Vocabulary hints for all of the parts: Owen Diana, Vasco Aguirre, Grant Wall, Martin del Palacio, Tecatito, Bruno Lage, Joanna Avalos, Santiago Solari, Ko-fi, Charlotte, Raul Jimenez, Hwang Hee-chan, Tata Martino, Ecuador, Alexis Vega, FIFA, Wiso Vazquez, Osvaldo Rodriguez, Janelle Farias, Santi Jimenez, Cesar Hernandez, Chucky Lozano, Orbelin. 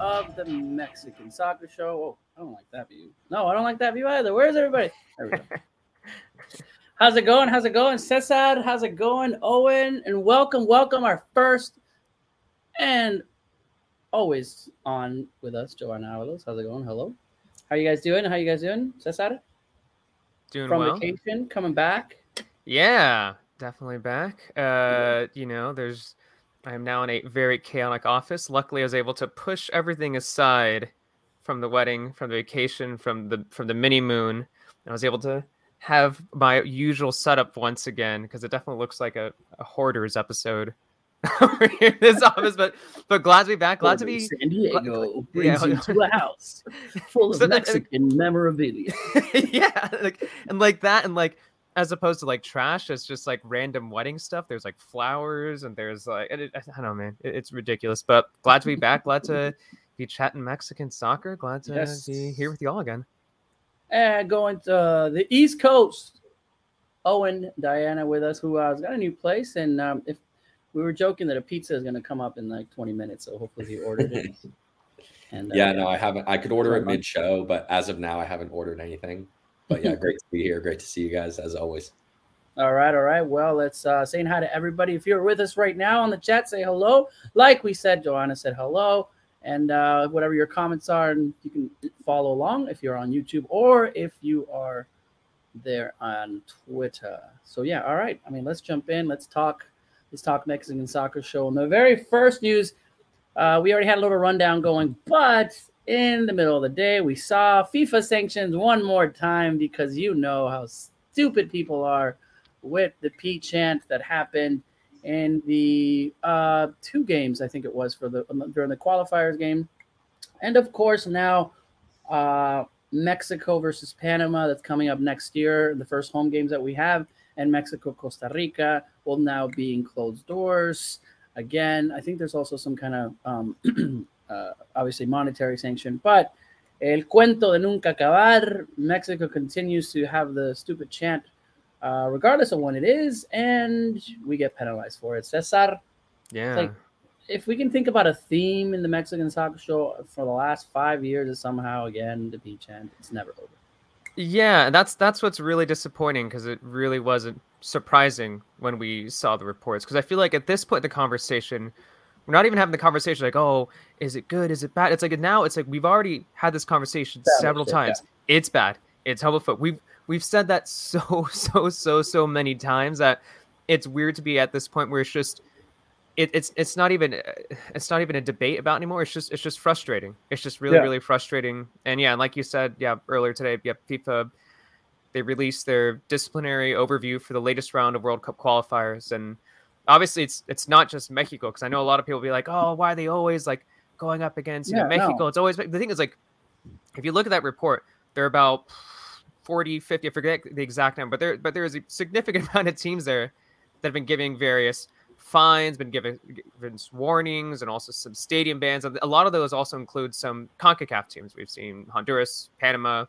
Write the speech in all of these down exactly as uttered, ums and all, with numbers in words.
of the Mexican Soccer Show. Oh, I don't like that view. No, I don't like that view either. Where's everybody? There we go. How's it going? How's it going? Cesar, how's it going? Owen, and welcome, welcome our first and always on with us, Joanna Avalos. How's it going? Hello. How you guys doing? How you guys doing? Cesar? Doing From well. Vacation, coming back. Yeah, definitely back. Uh, you know, there's I am now in a very chaotic office. Luckily, I was able to push everything aside from the wedding, from the vacation, from the from the mini moon. And I was able to have my usual setup once again, because it definitely looks like a, a hoarders episode over here in this office. But but glad to be back. Glad to be San Diego brings yeah. you to a house full of so Mexican that, memorabilia. Yeah, like and like that and like. As opposed to like trash, it's just like random wedding stuff. There's like flowers and there's like, it, I don't know, man, it, it's ridiculous, but glad to be back. Glad to be chatting Mexican soccer. Glad to yes. be here with y'all again. And going to the East Coast, Owen Diana with us, who uh, has got a new place. And um, if we were joking that a pizza is going to come up in like twenty minutes, so hopefully he ordered it. And uh, yeah, no, I haven't. I could order it mid show, but as of now, I haven't ordered anything. But yeah, great to be here. Great to see you guys as always. All right. All right. Well, let's uh, saying hi to everybody. If you're with us right now on the chat, say hello. Like we said, Joanna said hello. And uh, whatever your comments are, and you can follow along if you're on YouTube or if you are there on Twitter. So, yeah. All right. I mean, let's jump in. Let's talk. Let's talk Mexican Soccer Show. And the very first news, uh, we already had a little rundown going, but in the middle of the day, we saw FIFA sanctions one more time, because you know how stupid people are with the P chant that happened in the uh, two games, I think it was, for the during the qualifiers game. And, of course, now uh, Mexico versus Panama, that's coming up next year, the first home games that we have, and Mexico-Costa Rica will now be in closed doors. Again, I think there's also some kind of um, – Uh, obviously monetary sanction, but el cuento de nunca acabar. Mexico continues to have the stupid chant, uh, regardless of when it is, and we get penalized for it. Cesar, yeah. Like, if we can think about a theme in the Mexican Soccer Show for the last five years, is somehow again the beach chant. It's never over. Yeah, that's that's what's really disappointing, because it really wasn't surprising when we saw the reports. Because I feel like at this point in the conversation, we're not even having the conversation like, oh, is it good? Is it bad? It's like now it's like we've already had this conversation bad several shit, times. Yeah. It's bad. It's homophobic. We've we've said that so, so, so, so many times that it's weird to be at this point where it's just it, it's it's not even it's not even a debate about anymore. It's just it's just frustrating. It's just really, yeah. really frustrating. And yeah, and like you said, yeah, earlier today, yeah, FIFA, they released their disciplinary overview for the latest round of World Cup qualifiers. And obviously, it's it's not just Mexico, because I know a lot of people be like, oh, why are they always like going up against yeah, Mexico? No. It's always the thing is like, if you look at that report, there are about forty, fifty, I forget the exact number, but there but there is a significant amount of teams there that have been giving various fines, been given, given warnings, and also some stadium bans. A lot of those also include some CONCACAF teams. We've seen Honduras, Panama,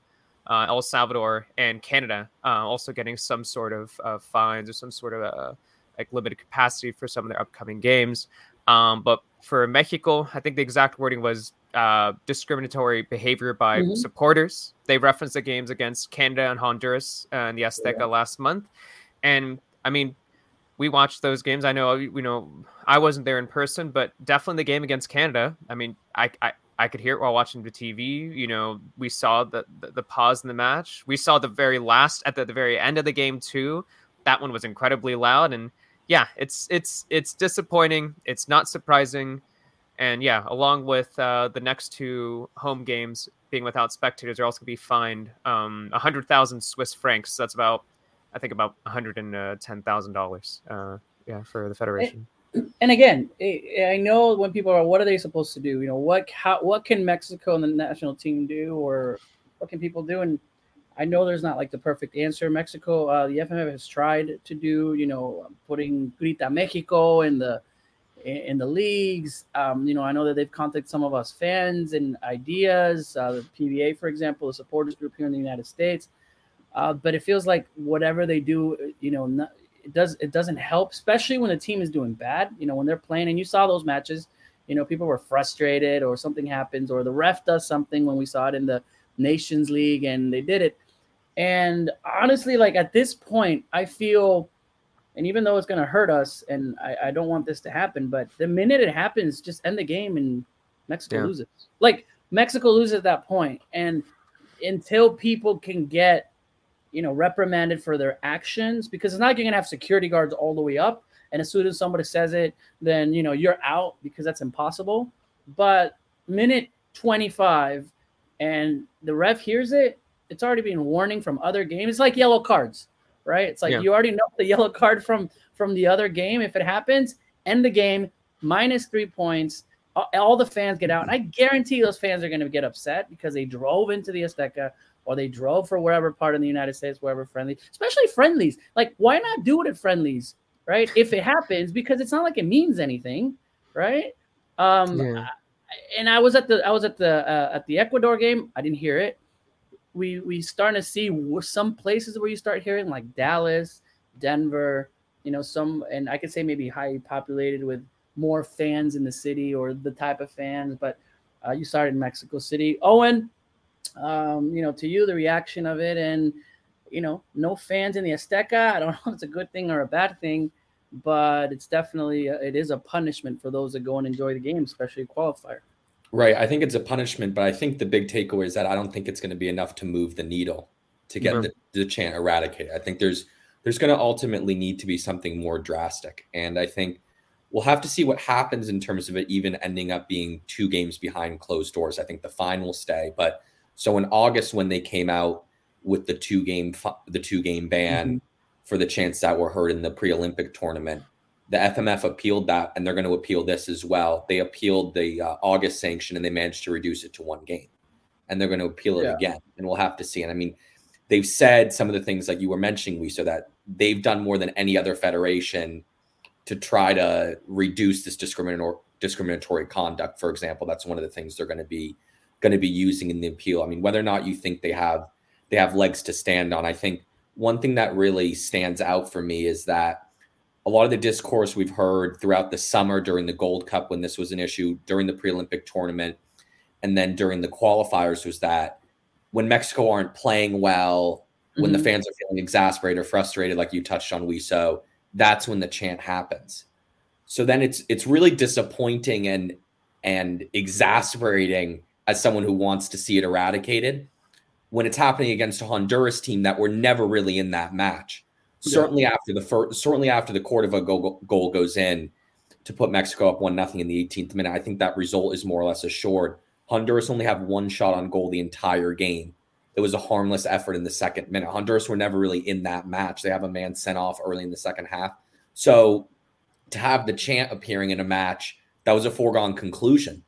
uh, El Salvador, and Canada uh, also getting some sort of uh, fines or some sort of Uh, like limited capacity for some of their upcoming games. Um, but for Mexico, I think the exact wording was uh, discriminatory behavior by mm-hmm. supporters. They referenced the games against Canada and Honduras uh, and the Azteca yeah. last month. And I mean, we watched those games. I know, you know, I wasn't there in person, but definitely the game against Canada. I mean, I, I, I could hear it while watching the T V. You know, we saw the, the, the pause in the match. We saw the very last at the, the very end of the game too. That one was incredibly loud. And yeah, it's it's it's disappointing. It's not surprising. And yeah, along with uh, the next two home games being without spectators, they're also going to be fined um, one hundred thousand Swiss francs. So that's about, I think, about one hundred ten thousand dollars uh, yeah, for the Federation. And, and again, I know when people are, what are they supposed to do? You know, what how, what can Mexico and the national team do, or what can people do? And I know there's not like the perfect answer. Mexico, uh, the F M F has tried to do, you know, putting Grita Mexico in the in the leagues. Um, you know, I know that they've contacted some of us fans and ideas, uh, the P B A, for example, the supporters group here in the United States. Uh, but it feels like whatever they do, you know, not, it does it doesn't help, especially when the team is doing bad. You know, when they're playing, and you saw those matches. you know, people were frustrated or something happens or the ref does something when we saw it in the Nations League and they did it. And honestly, like at this point, I feel, and even though it's going to hurt us and I, I don't want this to happen, but the minute it happens, just end the game and Mexico yeah. loses. Like Mexico loses at that point. And until people can get, you know, reprimanded for their actions, because it's not like you're going to have security guards all the way up. And as soon as somebody says it, then, you know, you're out, because that's impossible. But minute twenty-five and the ref hears it, it's already been warning from other games. It's like yellow cards, right? It's like yeah. you already know the yellow card from, from the other game. If it happens, end the game, minus three points. All the fans get out. And I guarantee those fans are going to get upset because they drove into the Azteca, or they drove for wherever part of the United States, wherever friendly, especially friendlies. Like, why not do it at friendlies? Right, if it happens, because it's not like it means anything, right? Um, yeah. And I was at the I was at the uh, at the Ecuador game. I didn't hear it. We we starting to see some places where you start hearing, like Dallas, Denver, you know, some, and I could say maybe highly populated with more fans in the city or the type of fans. But uh, you started in Mexico City, Owen. Um, you know, to you the reaction of it and. You know, no fans in the Azteca. I don't know if it's a good thing or a bad thing, but it's definitely, it is a punishment for those that go and enjoy the game, especially a qualifier. Right. I think it's a punishment, but I think the big takeaway is that I don't think it's going to be enough to move the needle to get mm-hmm. the, the chant eradicated. I think there's, there's going to ultimately need to be something more drastic. And I think we'll have to see what happens in terms of it even ending up being two games behind closed doors. I think the fine will stay. But so in August, when they came out with the two game the two game ban mm-hmm. for the chants that were heard in the pre-Olympic tournament, the F M F appealed that, and they're going to appeal this as well. They appealed the uh, August sanction and they managed to reduce it to one game, and they're going to appeal it yeah. again. And we'll have to see. And I mean, they've said some of the things like you were mentioning, Wiso, that they've done more than any other federation to try to reduce this discriminatory discriminatory conduct. For example, that's one of the things they're going to be going to be using in the appeal. I mean, whether or not you think they have They have legs to stand on. I think one thing that really stands out for me is that a lot of the discourse we've heard throughout the summer during the Gold Cup, when this was an issue, during the pre-Olympic tournament, and then during the qualifiers, was that when Mexico aren't playing well, mm-hmm. when the fans are feeling exasperated or frustrated, like you touched on, Wiso, that's when the chant happens. So then it's it's really disappointing and and exasperating as someone who wants to see it eradicated, when it's happening against a Honduras team that were never really in that match. Yeah. Certainly after the first, certainly after the Cordova goal, goal goes in to put Mexico up one nothing in the eighteenth minute, I think that result is more or less assured. Honduras only have one shot on goal the entire game. It was a harmless effort in the second minute. Honduras were never really in that match. They have a man sent off early in the second half. So to have the chant appearing in a match that was a foregone conclusion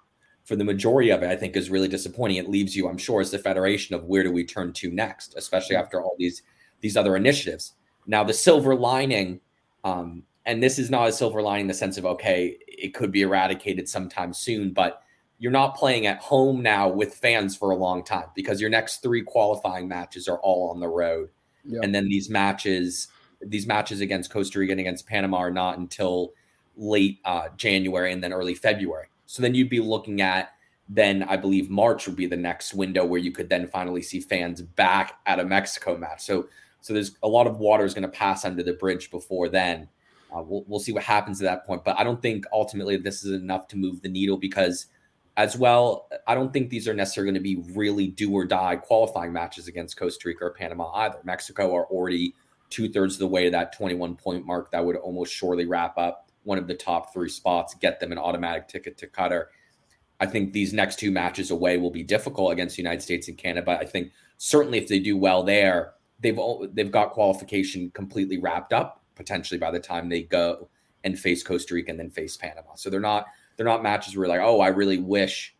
for the majority of it, I think, is really disappointing. It leaves you, I'm sure, as the federation, of where do we turn to next, especially after all these these other initiatives. Now, the silver lining, um, and this is not a silver lining in the sense of, okay, it could be eradicated sometime soon, but you're not playing at home now with fans for a long time, because your next three qualifying matches are all on the road. Yep. And then these matches, these matches against Costa Rica and against Panama are not until late uh, January and then early February. So then you'd be looking at, then I believe March would be the next window where you could then finally see fans back at a Mexico match. So so there's a lot of water is going to pass under the bridge before then. Uh, we'll, we'll see what happens at that point. But I don't think ultimately this is enough to move the needle, because as well, I don't think these are necessarily going to be really do or die qualifying matches against Costa Rica or Panama either. Mexico are already two thirds of the way to that twenty-one point mark that would almost surely wrap up one of the top three spots, get them an automatic ticket to Qatar. I think these next two matches away will be difficult against the United States and Canada. But I think certainly if they do well there, they've all, they've got qualification completely wrapped up potentially by the time they go and face Costa Rica and then face Panama. So they're not they're not matches where like, oh, I really wish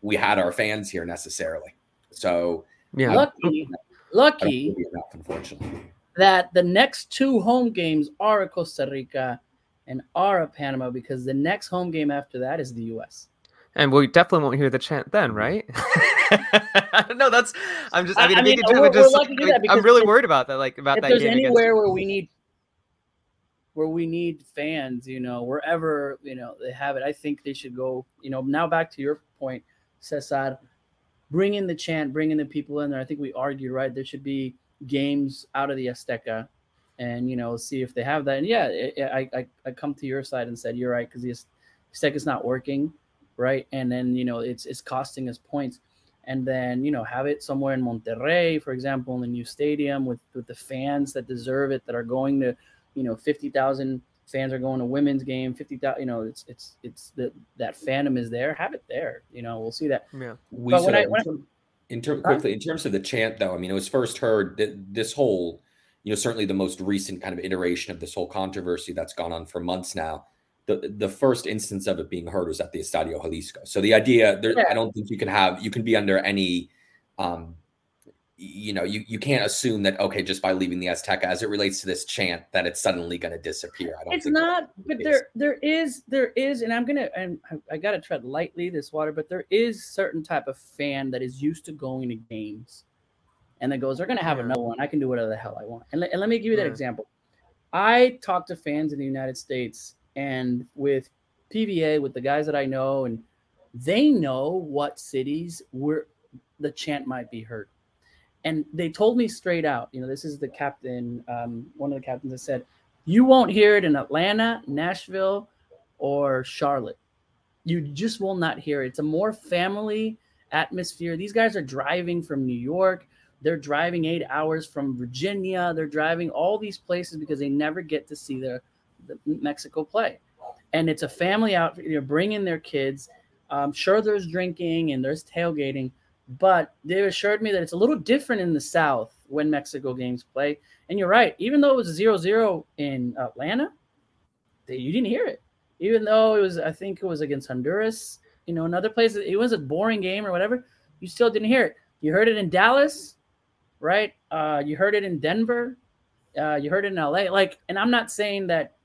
we had our fans here necessarily. So yeah, lucky, lucky enough, unfortunately, that the next two home games are at Costa Rica and are of Panama, because the next home game after that is the U S And we definitely won't hear the chant then, right? I don't know. That's I'm just. I mean, I mean, I mean we're, just, we're lucky to do that. I mean, I'm really worried about that. Like about if that. If there's game anywhere against... where we need where we need fans, you know, wherever, you know, they have it. I think they should go, you know, now back to your point, Cesar, bring in the chant, bring in the people in there. I think we argued, right, there should be games out of the Azteca and, you know, see if they have that. And yeah, it, I, I I come to your side and said, you're right, because the Azteca's not working, right? And then, you know, it's it's costing us points. And then, you know, have it somewhere in Monterrey, for example, in the new stadium with, with the fans that deserve it, that are going to, you know, fifty thousand fans are going to women's game, fifty thousand, you know, it's, it's, it's the, that fandom is there. Have it there. You know, we'll see that. Yeah. We but when I, when in, I, in term, quickly, in terms of the chant, though, I mean, it was first heard that this whole, you know, certainly the most recent kind of iteration of this whole controversy that's gone on for months now. The, the first instance of it being heard was at the Estadio Jalisco. So the idea, there, yeah. I don't think you can have, you can be under any, um, you know, you, you can't assume that, okay, just by leaving the Azteca as it relates to this chant, that it's suddenly going to disappear. I don't it's think not, but is. there, there is, there is, and I'm going to, and I, I got to tread lightly this water, but there is certain type of fan that is used to going to games and that goes, they're going to have another one. I can do whatever the hell I want. And, le- and let me give you that yeah. example. I talk to fans in the United States and with P V A, with the guys that I know, and they know what cities where the chant might be heard. And they told me straight out, you know, this is the captain, um, one of the captains that said, you won't hear it in Atlanta, Nashville, or Charlotte. You just will not hear it. It's a more family atmosphere. These guys are driving from New York. They're driving eight hours from Virginia. They're driving all these places because they never get to see their the Mexico play, and it's a family out. You're bringing their kids. Um, sure, there's drinking and there's tailgating, but they assured me that it's a little different in the South when Mexico games play. And you're right, even though it was zero zero in Atlanta, they, you didn't hear it. Even though it was, I think it was against Honduras, you know, another place. It was a boring game or whatever. You still didn't hear it. You heard it in Dallas, right? Uh, you heard it in Denver. Uh, you heard it in L A. Like, and I'm not saying that.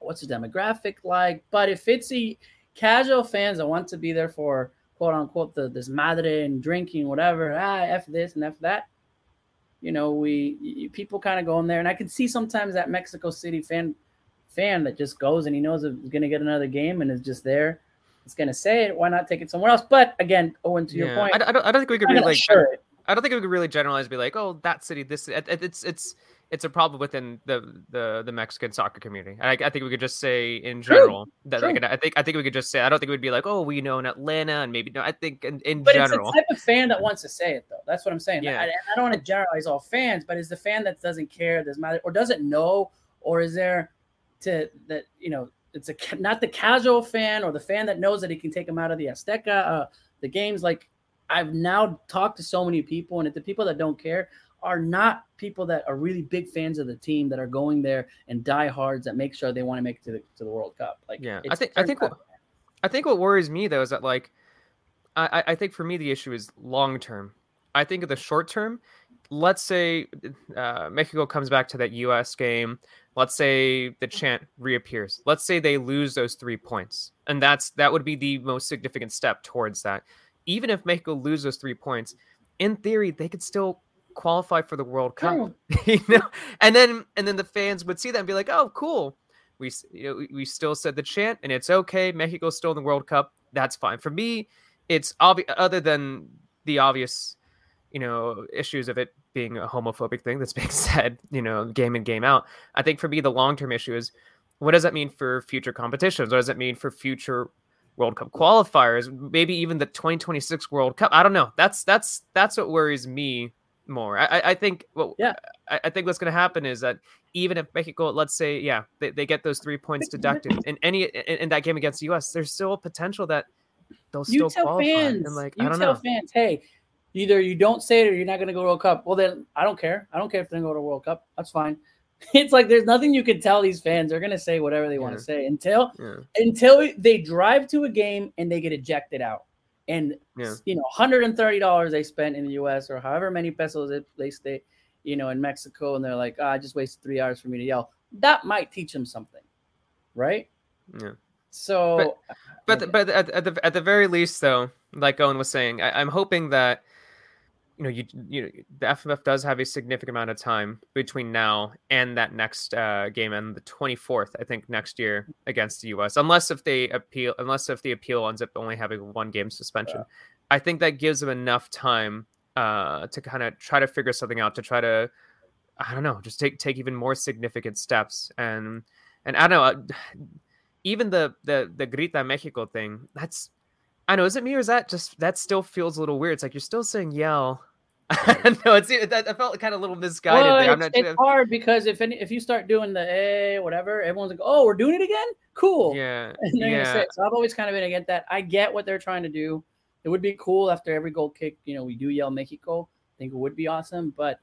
What's the demographic like? But if it's the casual fans that want to be there for quote unquote the this madre and drinking, whatever, ah, F this and F that, you know, we you, people kind of go in there. And I can see sometimes that Mexico City fan fan that just goes and he knows he's going to get another game and is just there. It's going to say it. Why not take it somewhere else? But again, Owen, to yeah. your point, I, I, don't, I don't think we could really like, sure. I, I don't think we could really generalize, be like, oh, that city, this it's it's. It's a problem within the, the, the Mexican soccer community. I, I think we could just say in general True. that True. Like, I think I think we could just say I don't think it would be like, oh, we know in Atlanta and maybe no. I think in, in but general. But it's the type of fan that wants to say it though. That's what I'm saying. Yeah. I, I don't want to generalize all fans, but it's the fan that doesn't care, doesn't matter, or doesn't know, or is there to that you know it's a not the casual fan or the fan that knows that he can take him out of the Azteca, uh, the games. Like I've now talked to so many people, and it's the people that don't care. Are not people that are really big fans of the team that are going there and diehards that make sure they want to make it to the to the World Cup. Like, yeah, I think I think what, I think what worries me though is that like I, I think for me the issue is long term. I think of the short term. Let's say uh, Mexico comes back to that U S game. Let's say the chant reappears. Let's say they lose those three points, and that's that would be the most significant step towards that. Even if Mexico loses those three points, in theory they could still qualify for the World Cup, oh. you know, and then and then the fans would see that and be like, "Oh, cool, we you know, we still said the chant, and it's okay. Mexico's still in the World Cup. That's fine." For me, it's obvious. Other than the obvious, you know, issues of it being a homophobic thing that's being said, you know, game in game out. I think for me, the long term issue is what does that mean for future competitions? What does it mean for future World Cup qualifiers? Maybe even the twenty twenty-six World Cup. I don't know. That's that's that's what worries me. More, I, I think. Well, yeah, I, I think what's going to happen is that even if Mexico, let's say, yeah, they, they get those three points deducted in any in, in that game against the U S, there's still a potential that they'll still you tell qualify. Fans, and like, you I don't tell know. fans, hey, either you don't say it or you're not going to go to World Cup. Well, then I don't care. I don't care if they go to World Cup. That's fine. It's like there's nothing you can tell these fans. They're going to say whatever they yeah. want to say until yeah. until they drive to a game and they get ejected out. And, yeah. you know, one hundred thirty dollars they spent in the U S or however many pesos they, they stay, you know, in Mexico. And they're like, oh, I just wasted three hours for me to yell. That might teach them something. Right. Yeah. So. But but, okay. but at, at, the, at the very least, though, like Owen was saying, I, I'm hoping that you know, you, you the F F F does have a significant amount of time between now and that next uh, game, and the twenty-fourth, I think, next year against the U S, unless if they appeal, unless if the appeal ends up only having one game suspension. Yeah. I think that gives them enough time uh, to kind of try to figure something out, to try to, I don't know, just take take even more significant steps. And and I don't know, even the the the Grita Mexico thing, that's, I know, is it me or is that just, that still feels a little weird? It's like, you're still saying yell. No, it's, it, I felt kind of a little misguided. Well, there. I'm it's, not, it's hard because if any, if you start doing the eh, whatever, everyone's like, oh, we're doing it again? Cool. Yeah. And they're yeah. gonna sit. So I've always kind of been against that. I get what they're trying to do. It would be cool after every goal kick, you know, we do yell Mexico. I think it would be awesome. But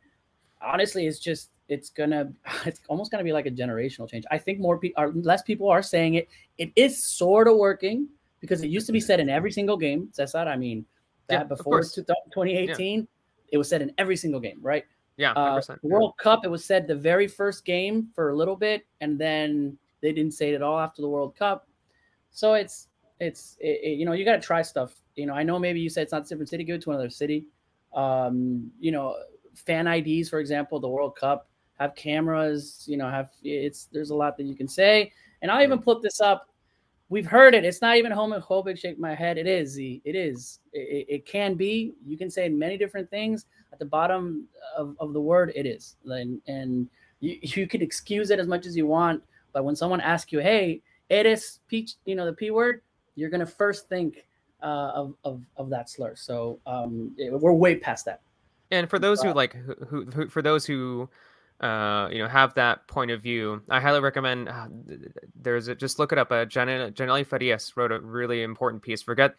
honestly, it's just, it's gonna, it's almost gonna be like a generational change. I think more people, less people are saying it. It is sort of working. Because it used to be said in every single game, Cesar. I mean, that yeah, before twenty eighteen, yeah. it was said in every single game, right? Yeah, uh, one hundred percent. World Cup, it was said the very first game for a little bit, and then they didn't say it at all after the World Cup. So it's it's it, it, you know, you got to try stuff. You know, I know maybe you said it's not a different city, go to another city. Um, you know, fan I Ds, for example, the World Cup, have cameras. You know, have it's there's a lot that you can say, and I'll yeah. even put this up. We've heard it. It's not even homophobic. Shake my head. It is. Z. It is. It, it can be. You can say many different things. At the bottom of, of the word, it is. And, and you, you can excuse it as much as you want. But when someone asks you, hey, eres peach, you know, the P word, you're going to first think uh, of, of, of that slur. So um, it, we're way past that. And for those uh, who like, who, who, who for those who, Uh, you know, have that point of view, I highly recommend. Uh, there's a, just look it up. Uh, Janelle, Janelle Farias wrote a really important piece. Forget,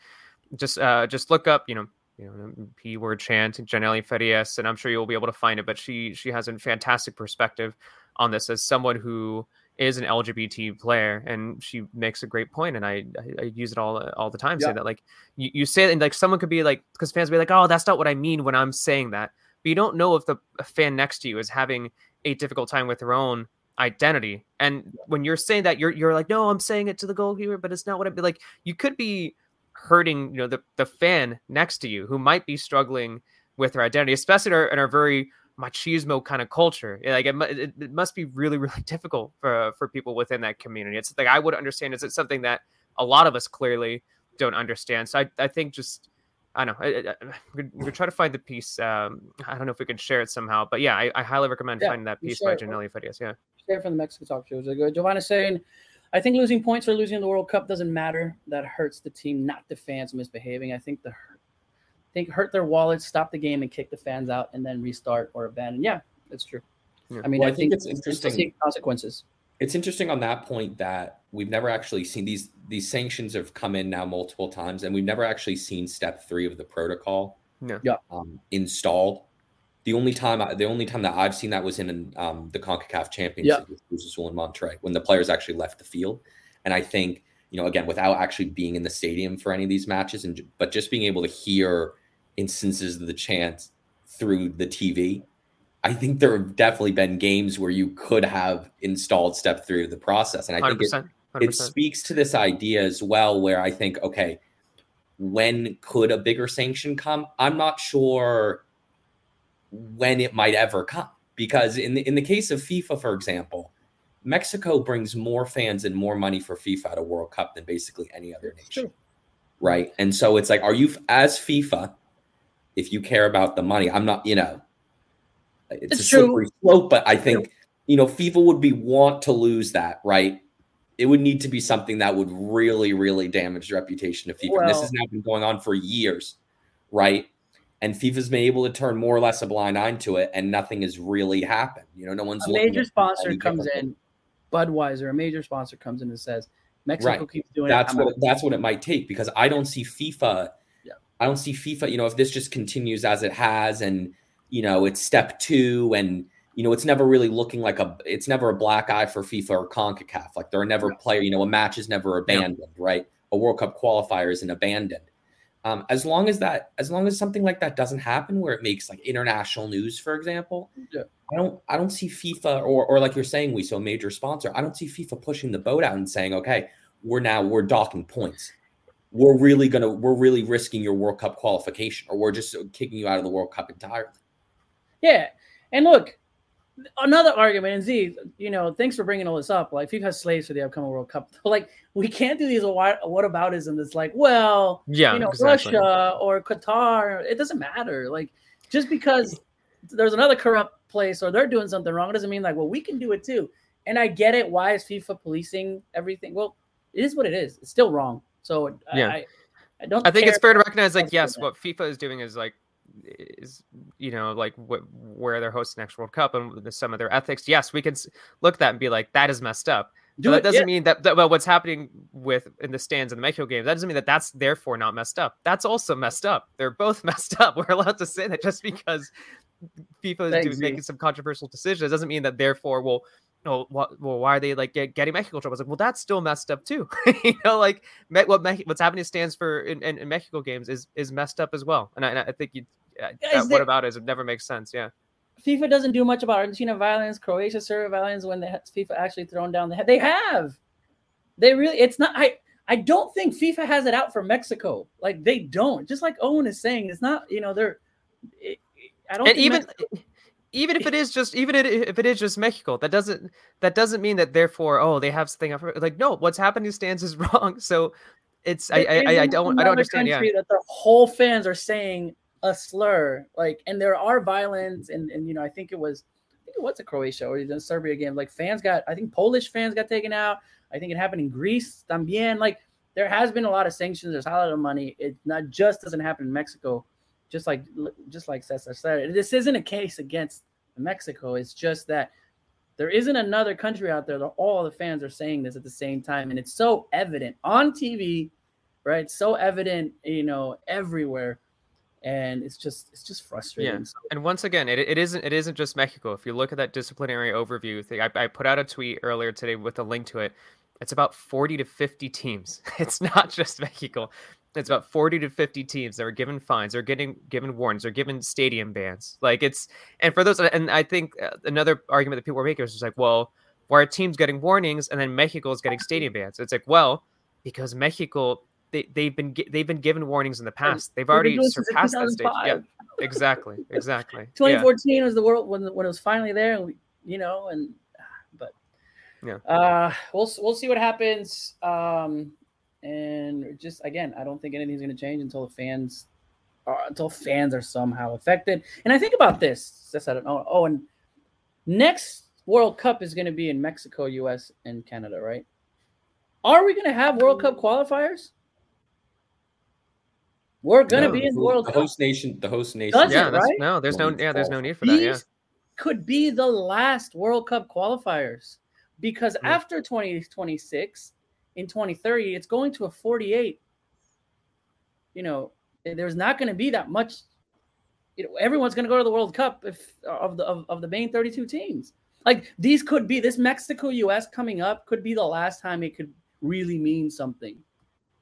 just uh, just look up. You know, you know, P word chant, Janelle Farias, and I'm sure you'll be able to find it. But she she has a fantastic perspective on this as someone who is an L G B T player, and she makes a great point. And I I, I use it all all the time. Yeah. Say that like you, you say it, and like someone could be like, because fans be like, oh, that's not what I mean when I'm saying that. But you don't know if the fan next to you is having a difficult time with their own identity. And when you're saying that, you're you're like, no, I'm saying it to the goalkeeper, but it's not what I'd be like. You could be hurting, you know, the, the fan next to you who might be struggling with their identity, especially in our, in our very machismo kind of culture. Like it, it, it must be really, really difficult for for people within that community. It's like, I would understand, is it something that a lot of us clearly don't understand? So I, I think just, I don't know. I, I, we're, we're trying to find the piece. Um, I don't know if we can share it somehow, but yeah, I, I highly recommend yeah, finding that piece by Janelle Farias. Yeah. Share it from the Mexican talk show. Giovanna's saying, I think losing points or losing the World Cup doesn't matter. That hurts the team, not the fans misbehaving. I think the I think hurt their wallets, stop the game, and kick the fans out, and then restart or abandon. Yeah, that's true. Yeah. I mean, well, I, I think, think it's, it's interesting consequences. It's interesting on that point that we've never actually seen these these sanctions have come in now multiple times, and we've never actually seen step three of the protocol no. yeah. um, installed. The only time I, the only time that I've seen that was in um, the CONCACAF Championship, yeah. which was in Monterrey, when the players actually left the field. And I think, you know, again, without actually being in the stadium for any of these matches, and but just being able to hear instances of the chants through the T V. I think there have definitely been games where you could have installed step three of the process. And I think it, it speaks to this idea as well, where I think, okay, when could a bigger sanction come? I'm not sure when it might ever come, because in the, in the case of FIFA, for example, Mexico brings more fans and more money for FIFA at a World Cup than basically any other nation. Sure. Right. And so it's like, are you, as FIFA, if you care about the money, I'm not, you know, It's, it's a slippery true. slope, but I think, you know, FIFA would be want to lose that, right? It would need to be something that would really, really damage the reputation of FIFA. Well, and this has now been going on for years, right? And FIFA's been able to turn more or less a blind eye to it, and nothing has really happened. You know, no one's a major sponsor comes in, Budweiser, a major sponsor comes in and says, Mexico right. keeps doing that's it. What, that's what it might take, because I don't see FIFA. Yeah. I don't see FIFA, you know, if this just continues as it has, and you know, it's step two, and, you know, it's never really looking like a, it's never a black eye for FIFA or CONCACAF. Like there are never player, you know, a match is never abandoned, yeah. right? A World Cup qualifier isn't abandoned. Um, as long as that, as long as something like that doesn't happen where it makes like international news, for example, yeah. I don't, I don't see FIFA or, or like you're saying, we, so a major sponsor, I don't see FIFA pushing the boat out and saying, okay, we're now, we're docking points. we're really gonna we're really risking your World Cup qualification, or we're just kicking you out of the World Cup entirely. Yeah, and look, another argument, and Z, you know, thanks for bringing all this up. Like, FIFA has slaves for the upcoming World Cup. Like, we can't do these whataboutism that's like, well, yeah, you know, exactly. Russia or Qatar, it doesn't matter. Like, just because there's another corrupt place or they're doing something wrong, it doesn't mean like, well, we can do it too. And I get it. Why is FIFA policing everything? Well, it is what it is. It's still wrong. So yeah. I, I don't. I think it's fair to recognize, like, yes, what FIFA is doing is like, is, you know, like what, where they're hosting next World Cup and some of their ethics. Yes, we can look at that and be like, that is messed up. Do but it, that doesn't yeah. mean that, that well, what's happening with in the stands in the Mexico game, that doesn't mean that that's therefore not messed up. That's also messed up. They're both messed up. We're allowed to say that just because FIFA is doing, making some controversial decisions doesn't mean that therefore we'll. No, well, why are they like getting Mexico trouble? I was like, well, that's still messed up too. You know, like what what's happening stands for in, in, in Mexico games is is messed up as well. And I, and I think you, that there, what about it? It never makes sense. Yeah, FIFA doesn't do much about Argentina violence, Croatia, Serbia violence. When the FIFA actually thrown down the head, they have. They really, it's not. I I don't think FIFA has it out for Mexico. Like they don't. Just like Owen is saying, it's not. You know, they're. It, I don't. And think even. Mexico- Even if it is just, even if it is just Mexico, that doesn't that doesn't mean that therefore, oh, they have something up. Like, no, what's happening stands is wrong. So, it's I I, I I don't I don't understand. Yeah, that the whole fans are saying a slur, like, and there are violence, and and you know, I think it was, I think it was a Croatia or a Serbia game. Like fans got, I think Polish fans got taken out. I think it happened in Greece también. Like there has been a lot of sanctions. There's a lot of money. It not just doesn't happen in Mexico. Just like, just like Cesar said, this isn't a case against Mexico. It's just that there isn't another country out there that all the fans are saying this at the same time, and it's so evident on T V, right? So evident, you know, everywhere, and it's just, it's just frustrating. Yeah. And once again, it it isn't it isn't just Mexico. If you look at that disciplinary overview thing, I, I put out a tweet earlier today with a link to it. It's about forty to fifty teams. It's not just Mexico. It's about forty to fifty teams that are given fines, they're getting given warnings, they're given stadium bans. Like it's, and for those, and I think another argument that people were making was just like, well, why are teams getting warnings and then Mexico is getting stadium bans? It's like, well, because Mexico, they they've been they've been given warnings in the past. They've already surpassed that stage. Yeah, exactly, exactly. twenty fourteen yeah. was the world when when it was finally there, and we, you know, and but yeah, uh, we'll we'll see what happens. Um, And just again, I don't think anything's going to change until the fans are until fans are somehow affected. And I think about this. That's I don't know. Oh, and next World Cup is going to be in Mexico, U S, and Canada, right? Are we going to have World Cup qualifiers? We're going to no, be in the World the Cup. Host nation, the host nation. Does yeah, it, right? No, there's no. Yeah, there's no need for These that. Yeah, could be the last World Cup qualifiers because mm. after twenty twenty-six. In twenty thirty, it's going to a forty-eight. You know, there's not going to be that much. You know, everyone's going to go to the World Cup if of the of, of the main thirty-two teams. Like these could be this Mexico U S coming up could be the last time it could really mean something.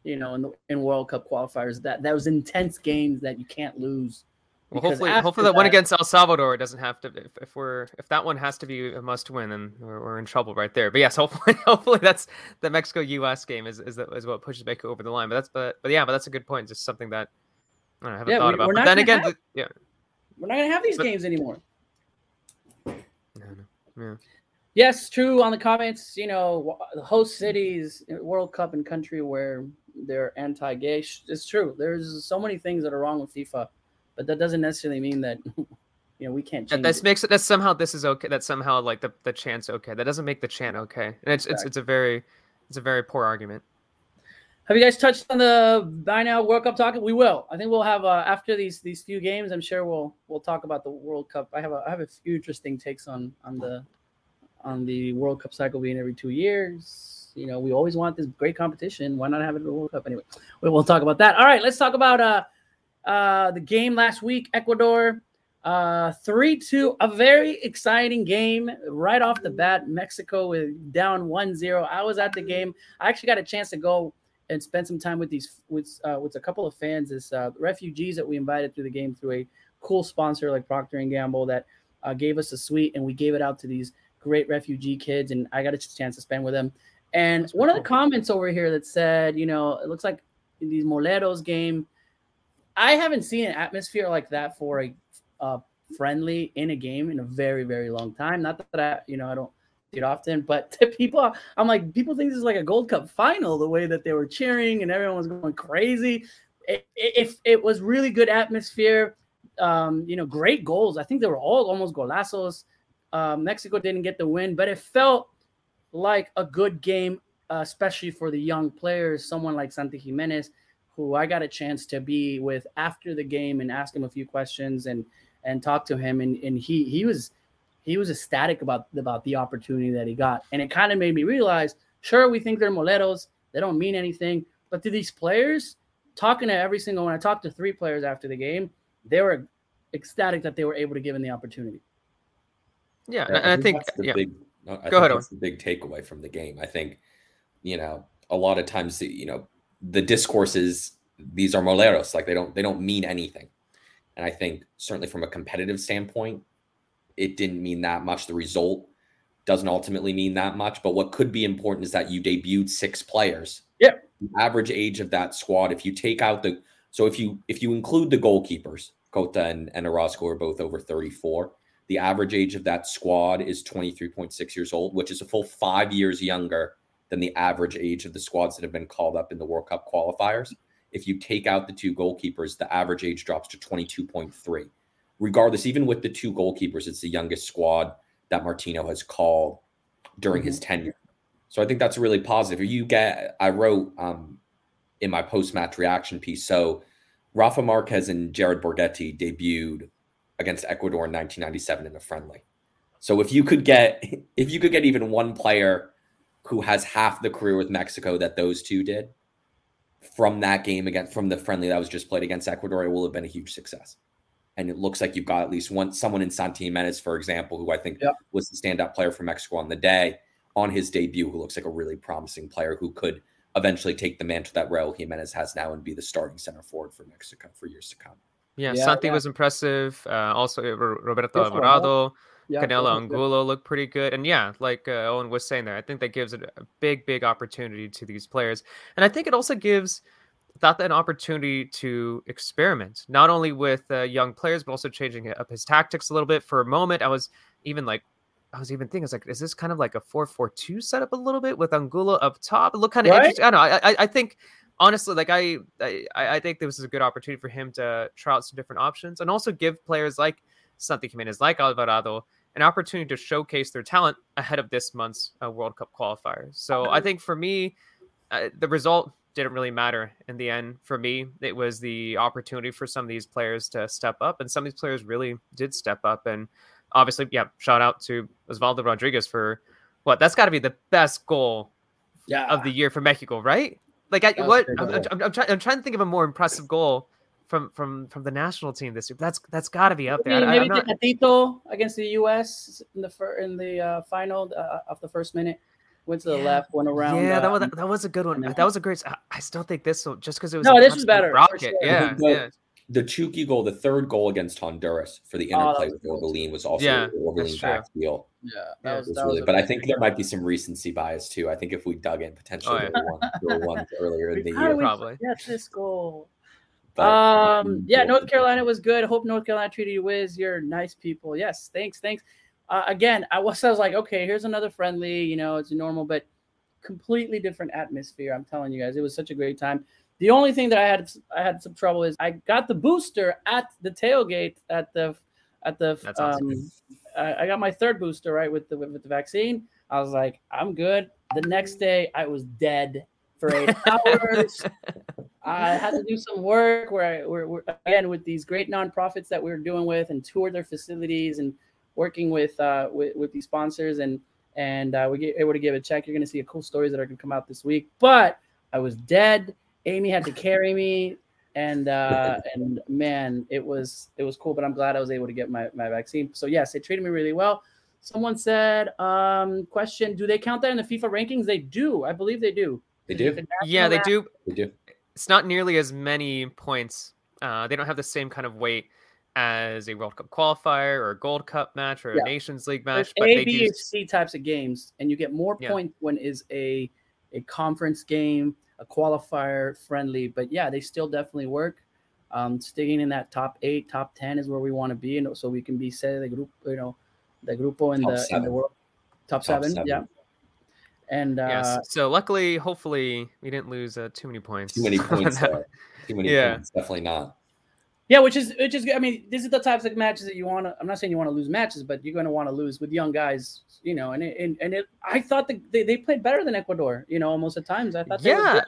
You know, in the in World Cup qualifiers, that those intense games that you can't lose. Well, hopefully, hopefully that, that one against El Salvador doesn't have to. If, if we're if that one has to be a must win, then we're, we're in trouble right there. But yes, hopefully, hopefully that's the Mexico U S game is is, the, is what pushes Mexico over the line. But that's but but yeah, but that's a good point. Just something that I, don't know, I haven't yeah, thought we, about. But then again, have, the, yeah, we're not gonna have these but, games anymore. No, no, yeah. Yes, true. On the comments, you know, the host cities, World Cup, and country where they're anti-gay. It's true. There's so many things that are wrong with FIFA. But that doesn't necessarily mean that, you know, we can't change. That it. makes it that somehow this is okay. That somehow like the, the chant's okay. That doesn't make the chant okay. And it's exactly. it's it's a very it's a very poor argument. Have you guys touched on the by now World Cup talk? We will. I think we'll have uh, after these these few games. I'm sure we'll we'll talk about the World Cup. I have a I have a few interesting takes on on the on the World Cup cycle being every two years. You know, we always want this great competition. Why not have it in the World Cup anyway? We will talk about that. All right, let's talk about uh. Uh, the game last week, Ecuador, uh, three two, a very exciting game right off the bat. Mexico was down one zero. I was at the game. I actually got a chance to go and spend some time with these with uh, with a couple of fans, this uh, refugees that we invited through the game through a cool sponsor like Procter and Gamble that uh, gave us a suite, and we gave it out to these great refugee kids, and I got a chance to spend with them. And one of the comments over here that said, you know, it looks like in these Moleros game. I haven't seen an atmosphere like that for a uh, friendly in a game in a very, very long time. Not that, I, you know, I don't see it often, but people, I'm like, people think this is like a Gold Cup final, the way that they were cheering and everyone was going crazy. It, it, it was really good atmosphere, um, you know, great goals. I think they were all almost golazos. Uh, Mexico didn't get the win, but it felt like a good game, uh, especially for the young players, someone like Santi Jimenez, who I got a chance to be with after the game and ask him a few questions and and talk to him. And, and he he was he was ecstatic about, about the opportunity that he got. And it kind of made me realize, sure, we think they're Moleros. They don't mean anything. But to these players, talking to every single one, I talked to three players after the game, they were ecstatic that they were able to give him the opportunity. Yeah, yeah, and I think that's the yeah. big, I Go think ahead, that's the big takeaway from the game. I think, you know, a lot of times, you know, the discourse is these are Moleros, like they don't they don't mean anything. And I think certainly from a competitive standpoint, it didn't mean that much. The result doesn't ultimately mean that much. But what could be important is that you debuted six players. Yeah. The average age of that squad, if you take out the so if you if you include the goalkeepers, Cota and, and Orozco are both over thirty-four. The average age of that squad is twenty-three point six years old, which is a full five years younger than the average age of the squads that have been called up in the World Cup qualifiers. If you take out the two goalkeepers, the average age drops to twenty-two point three. Regardless, even with the two goalkeepers, it's the youngest squad that Martino has called during mm-hmm. his tenure. So I think that's really positive. You get, I wrote um, in my post-match reaction piece, so Rafa Marquez and Jared Borghetti debuted against Ecuador in nineteen ninety-seven in a friendly. So if you could get if you could get even one player who has half the career with Mexico that those two did from that game again, from the friendly that was just played against Ecuador, it will have been a huge success. And it looks like you've got at least one someone in Santi Jimenez, for example, who I think yep. was the standout player for Mexico on the day on his debut, who looks like a really promising player who could eventually take the mantle that Raul Jimenez has now and be the starting center forward for Mexico for years to come. Yeah, yeah, Santi yeah. was impressive. Uh, also, Roberto Alvarado, yeah, Canelo Angulo looked pretty good. And yeah, like uh, Owen was saying there, I think that gives it a big, big opportunity to these players. And I think it also gives Tata an opportunity to experiment, not only with uh, young players, but also changing up his tactics a little bit. For a moment, I was even like, I was even thinking, I was like, is this kind of like a four four two setup a little bit with Angulo up top? It looked kind of right? interesting. I don't know. I, I, I think... Honestly, like I, I, I think this is a good opportunity for him to try out some different options and also give players like Santi Jimenez, like Alvarado, an opportunity to showcase their talent ahead of this month's uh, World Cup qualifier. So I think for me, uh, the result didn't really matter in the end. For me, it was the opportunity for some of these players to step up, and some of these players really did step up. And obviously, yeah, shout out to Osvaldo Rodriguez for what that's got to be the best goal yeah. of the year for Mexico, right? Like I, what I'm, I'm, I'm trying, I'm trying to think of a more impressive goal from, from, from the national team this year. That's that's got to be up there. Maybe, maybe Tecatito against the U S in the fir- in the uh, final uh, of the first minute, went to the yeah. left, went around. Yeah, that was that was a good one. That was a great. I still think this one, just because it was no, this was better. Rocket, sure. yeah, the, yeah. The Chucky goal, the third goal against Honduras for the interplay oh, with Orbelin was also yeah, Orbelin backfield. Yeah, that was, was that really. Was but I think there might be some recency bias too. I think if we dug in, potentially oh, yeah. we won, we won earlier in the year. Probably. Yes, this goal. But, um, um, yeah, North Carolina was good. Hope North Carolina treated you whiz. You're nice people. Yes, thanks, thanks. Uh, again, I was, I was like, okay, here's another friendly. You know, it's normal, but completely different atmosphere. I'm telling you guys, it was such a great time. The only thing that I had I had some trouble is I got the booster at the tailgate at the at the awesome. um, I, I got my third booster right with the with the vaccine. I was like, I'm good. The next day I was dead for eight hours. I had to do some work where I where, where, again with these great nonprofits that we were doing with and toured their facilities and working with uh with, with these sponsors and and uh, we get able to give a check. You're gonna see a cool stories that are gonna come out this week. But I was dead. Amy had to carry me, and uh, and man, it was it was cool. But I'm glad I was able to get my, my vaccine. So yes, they treated me really well. Someone said, um, "Question: do they count that in the FIFA rankings?" They do. I believe they do. They do. The yeah, they do. They do. It's not nearly as many points. Uh, they don't have the same kind of weight as a World Cup qualifier or a Gold Cup match or yeah. a Nations League match. There's but A B C types of games, and you get more yeah. points when is a a conference game, a qualifier friendly. But yeah, they still definitely work. Um, sticking in that top eight, top ten is where we want to be, and so we can be set the group, you know, the grupo in the, in the world, top, top seven, seven, yeah. And uh, yes. So luckily, hopefully, we didn't lose uh, too many points. Too many points. uh, too many yeah. points. Definitely not. Yeah, which is which is good. I mean, these are the types of matches that you want to. I'm not saying you want to lose matches, but you're going to want to lose with young guys, you know. And it, and and it, I thought that they, they played better than Ecuador, you know, most of the times. I thought. Yeah.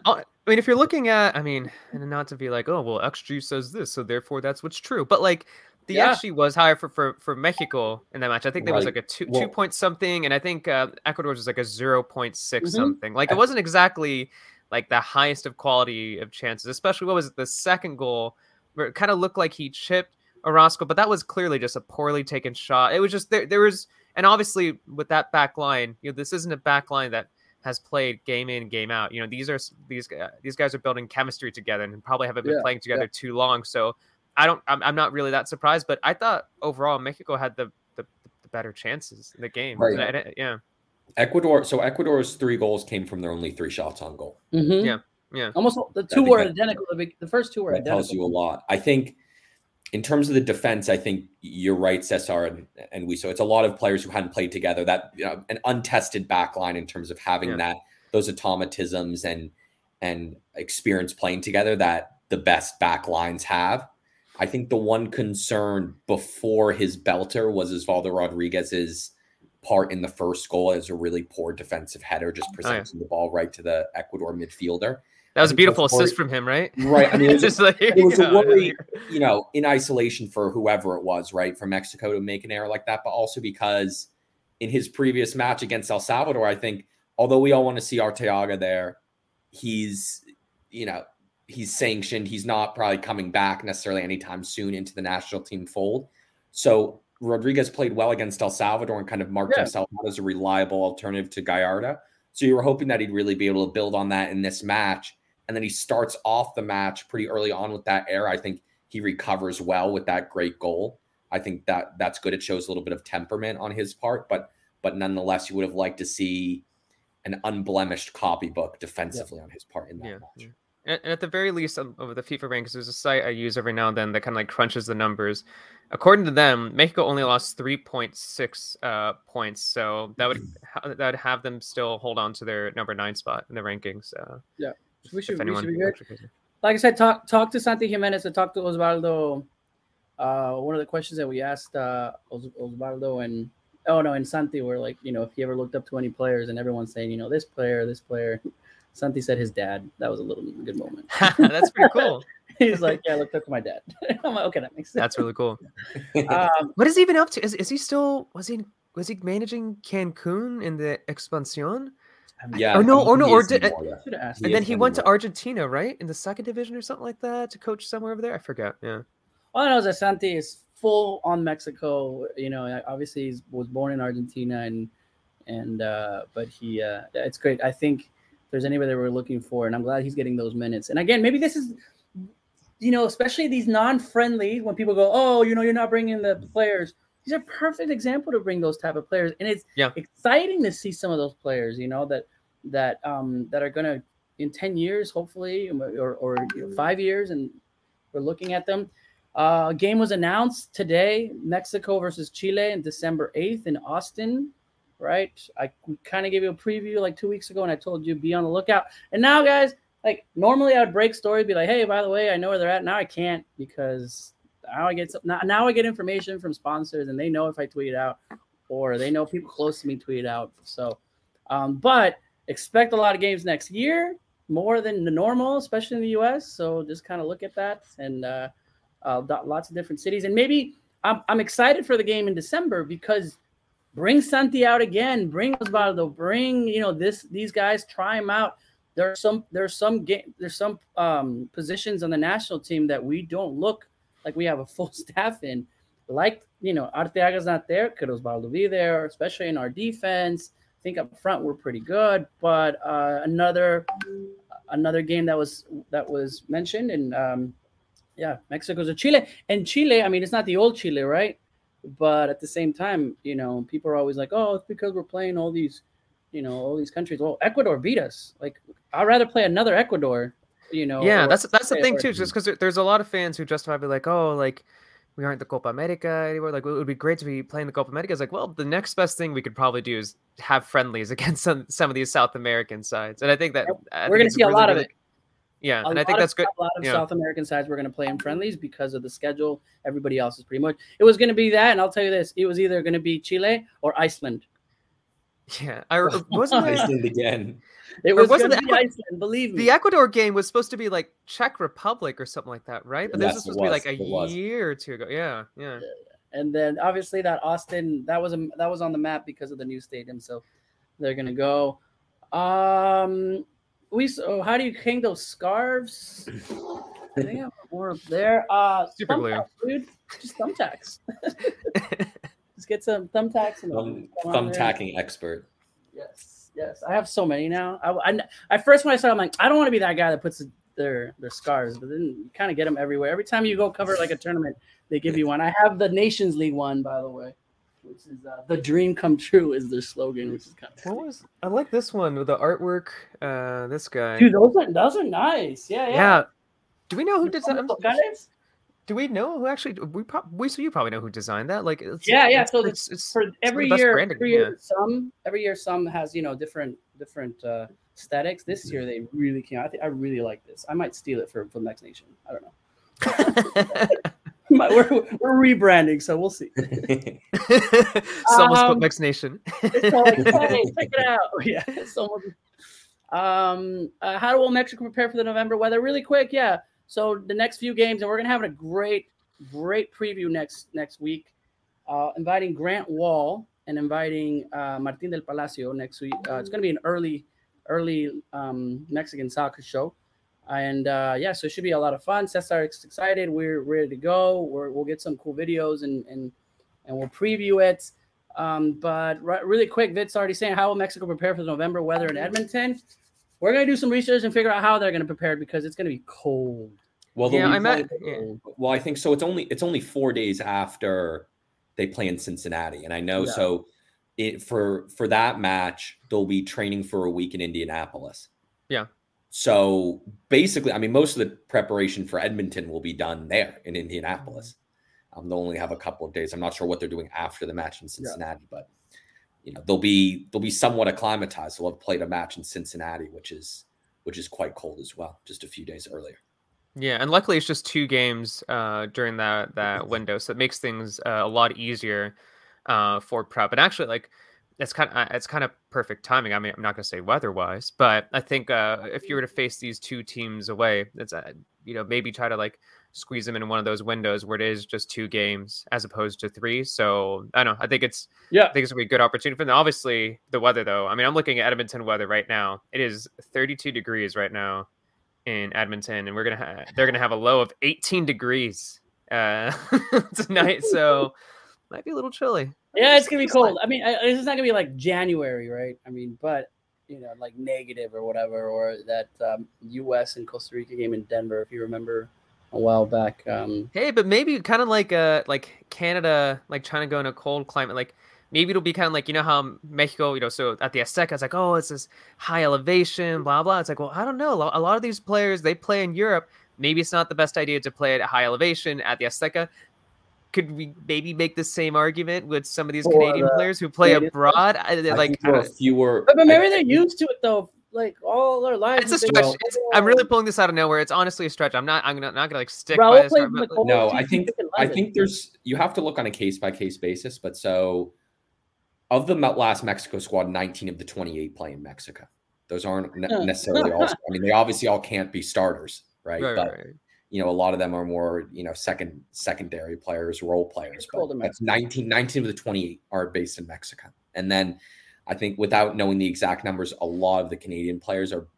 I mean, if you're looking at, I mean, and not to be like, oh, well, X G says this, so therefore that's what's true. But like, the yeah. X G was higher for, for, for Mexico in that match. I think there right. was like a two Whoa. two point something, and I think uh, Ecuador's was like a zero point six mm-hmm. something. Like it wasn't exactly like the highest of quality of chances. Especially what was it, the second goal, where it kind of looked like he chipped Orozco, but that was clearly just a poorly taken shot. It was just there. There was, and obviously with that back line, you know, this isn't a back line that has played game in, game out. You know, these are these uh, these guys are building chemistry together and probably haven't been yeah, playing together yeah. too long. So I don't, I'm, I'm not really that surprised. But I thought overall Mexico had the the, the better chances in the game. Right. And I, I, yeah, Ecuador. So Ecuador's three goals came from their only three shots on goal. Mm-hmm. Yeah, yeah. Almost the two were that, identical. The, the first two were that identical. Tells you a lot. I think in terms of the defense, I think you're right, Cesar and, and Wiso. It's a lot of players who hadn't played together. That you know, an untested back line in terms of having yeah. that those automatisms and and experience playing together that the best back lines have. I think the one concern before his belter was Osvaldo Rodriguez's part in the first goal as a really poor defensive header, just presenting oh, yeah. the ball right to the Ecuador midfielder. That was a beautiful assist from him, right? Right. I mean, it was, just like, it was you know, a worry, you know, in isolation for whoever it was, right, for Mexico to make an error like that, but also because in his previous match against El Salvador, I think, although we all want to see Arteaga there, he's, you know, he's sanctioned. He's not probably coming back necessarily anytime soon into the national team fold. So Rodriguez played well against El Salvador and kind of marked yeah. himself out as a reliable alternative to Gallardo. So you were hoping that he'd really be able to build on that in this match. And then he starts off the match pretty early on with that error. I think he recovers well with that great goal. I think that that's good. It shows a little bit of temperament on his part, but, but nonetheless, you would have liked to see an unblemished copybook defensively yeah. on his part in that yeah. match. And at the very least, over the FIFA rankings, there's a site I use every now and then that kind of like crunches the numbers. According to them, Mexico only lost three point six uh, points, so that would that would have them still hold on to their number nine spot in the rankings. Uh, yeah, we should, we should be good. Like I said, talk talk to Santi Jimenez and talk to Osvaldo. Uh, one of the questions that we asked uh, Os- Osvaldo and oh no, and Santi were like, you know, if he ever looked up to any players, and everyone's saying, you know, this player, this player. Santi said his dad. That was a little good moment. That's pretty cool. He's like, yeah, look up to my dad. I'm like, okay, that makes sense. That's really cool. um, what is he even up to? Is is he still? Was he was he managing Cancun in the Expansión? Yeah. Oh no! Oh no! Or did, more, yeah. and, and then he anymore. went to Argentina, right, in the second division or something like that, to coach somewhere over there. I forgot. Yeah. All I know is that Santi is full on Mexico. You know, obviously he was born in Argentina, and and uh, but he uh, it's great. I think. There's anybody that we're looking for, and I'm glad he's getting those minutes. And again, maybe this is, you know, especially these non-friendly, when people go, oh, you know, you're not bringing the players. These are perfect example to bring those type of players, and it's yeah. exciting to see some of those players, you know, that that um, that are gonna in ten years, hopefully, or or you know, five years, and we're looking at them. Uh, a game was announced today: Mexico versus Chile, on December eighth in Austin. Right, I kind of gave you a preview like two weeks ago, and I told you be on the lookout. And now, guys, like normally I would break stories, be like, "Hey, by the way, I know where they're at." Now I can't because now I get some, now, now I get information from sponsors, and they know if I tweet it out, or they know people close to me tweet it out. So, um, but expect a lot of games next year, more than the normal, especially in the U S. So just kind of look at that, and uh, uh, lots of different cities, and maybe I'm, I'm excited for the game in December because. Bring Santi out again. Bring Osvaldo. Bring you know this. These guys try them out. There's some. There's some. Game, there's some um, positions on the national team that we don't look like we have a full staff in. Like you know, Arteaga's not there. Could Osvaldo be there? Especially in our defense. I think up front we're pretty good. But uh, another another game that was that was mentioned and um, yeah, Mexico's a Chile and Chile. I mean, it's not the old Chile, right? But at the same time, you know, people are always like, oh, it's because we're playing all these you know, all these countries. Well, Ecuador beat us. Like, I'd rather play another Ecuador, you know. Yeah, that's that's the thing, too, just because there's a lot of fans who justifiably like, oh, like, we aren't the Copa America anymore. Like, it would be great to be playing the Copa America. It's like, well, the next best thing we could probably do is have friendlies against some, some of these South American sides. And I think that... I we're going to see really, a lot of really, it. Yeah, a and I think that's of, good. A lot of yeah. South American sides were going to play in friendlies because of the schedule. Everybody else is pretty much... It was going to be that, and I'll tell you this. It was either going to be Chile or Iceland. Yeah, I wasn't Iceland again. It was wasn't the Ecuador, Iceland, believe me. The Ecuador game was supposed to be like Czech Republic or something like that, right? But yeah, this was supposed was, to be like a was. year or two ago. Yeah, yeah. And then obviously that Austin that was a, that was on the map because of the new stadium, so they're gonna go. Um, we so how do you hang those scarves? I think I have more up there. Uh, Super glue, dude. Just thumbtacks. Just get some thumbtacks and um, thumbtacking expert. Yes, yes. I have so many now. I, I, at first when I started, I'm like, I don't want to be that guy that puts their their scarves, but then you kind of get them everywhere. Every time you go cover like a tournament, they give you one. I have the Nations League one, by the way, which is uh, the dream come true is their slogan, which is kind of. What was I like this one with the artwork? Uh, this guy. Dude, those are those are nice. Yeah, yeah. yeah. Do we know who did that? Do we know who actually we probably so you probably know who designed that? Like it's, yeah, yeah. It's, so it's, it's, for every it's year, branding, every year yeah. some every year some has you know different different uh, aesthetics. This year they really came. I think I really like this. I might steal it for from Next Nation. I don't know. we're, we're rebranding, so we'll see. Someone's um, put Next Nation. It's all like, hey, check it out. Yeah, someone. Um, uh, how will Mexico prepare for the November weather? Really quick, yeah. So the next few games, and we're going to have a great, great preview next next week, uh, inviting Grant Wall and inviting uh, Martin del Palacio next week. Uh, it's going to be an early, early um, Mexican soccer show. And, uh, yeah, so it should be a lot of fun. Cesar is excited. We're ready to go. We're, we'll get some cool videos, and and, and we'll preview it. Um, but right, really quick, Vid's already saying, how will Mexico prepare for the November weather in Edmonton? We're going to do some research and figure out how they're going to prepare because it's going to be cold. Well, yeah, I met, cold. Yeah. well, I think so. It's only it's only four days after they play in Cincinnati. And I know yeah. so it, for for that match, they'll be training for a week in Indianapolis. Yeah. So basically, I mean, most of the preparation for Edmonton will be done there in Indianapolis. Um, they'll only have a couple of days. I'm not sure what they're doing after the match in Cincinnati, yeah. but. You know, they'll be they'll be somewhat acclimatized. They'll have played a match in Cincinnati, which is which is quite cold as well, just a few days earlier. Yeah, and luckily it's just two games uh, during that that window, so it makes things uh, a lot easier uh, for prep. And actually, like it's kind of it's kind of perfect timing. I mean, I'm not going to say weather-wise, but I think uh, if you were to face these two teams away, that's uh, you know maybe try to like squeeze them in one of those windows where it is just two games as opposed to three. So I don't know. I think it's yeah. I think it's gonna be a good opportunity for them. Obviously, the weather though. I mean, I'm looking at Edmonton weather right now. It is thirty-two degrees right now in Edmonton, and we're gonna ha- they're gonna have a low of eighteen degrees uh, tonight. So might be a little chilly. Yeah, it's gonna be cold. I mean, it's not gonna be like January, right? I mean, but you know, like negative or whatever, or that um, U S and Costa Rica game in Denver, if you remember. A while back. Um, hey, but maybe kind of like uh, like Canada, like trying to go in a cold climate, like maybe it'll be kind of like, you know, how Mexico, you know, so at the Azteca, it's like, oh, it's this high elevation, blah, blah. It's like, well, I don't know. A lot of these players, they play in Europe. Maybe it's not the best idea to play at a high elevation at the Azteca. Could we maybe make the same argument with some of these or, Canadian uh, players who play Canadian abroad? I, like, I fewer, but maybe I, they're used to it, though. Like all their lives, it's a stretch. Well, it's, I'm really pulling this out of nowhere. It's honestly a stretch. I'm not. I'm not, not gonna like stick. Raul by this part, like, like, no, I think. I think there's. You have to look on a case by case basis. But so, of the last Mexico squad, nineteen of the twenty-eight play in Mexico. Those aren't ne- necessarily all. I mean, they obviously all can't be starters, right? right but right. you know, a lot of them are more you know second secondary players, role players. But that's nineteen. Nineteen of the twenty-eight are based in Mexico, and then. I think without knowing the exact numbers, a lot of the Canadian players are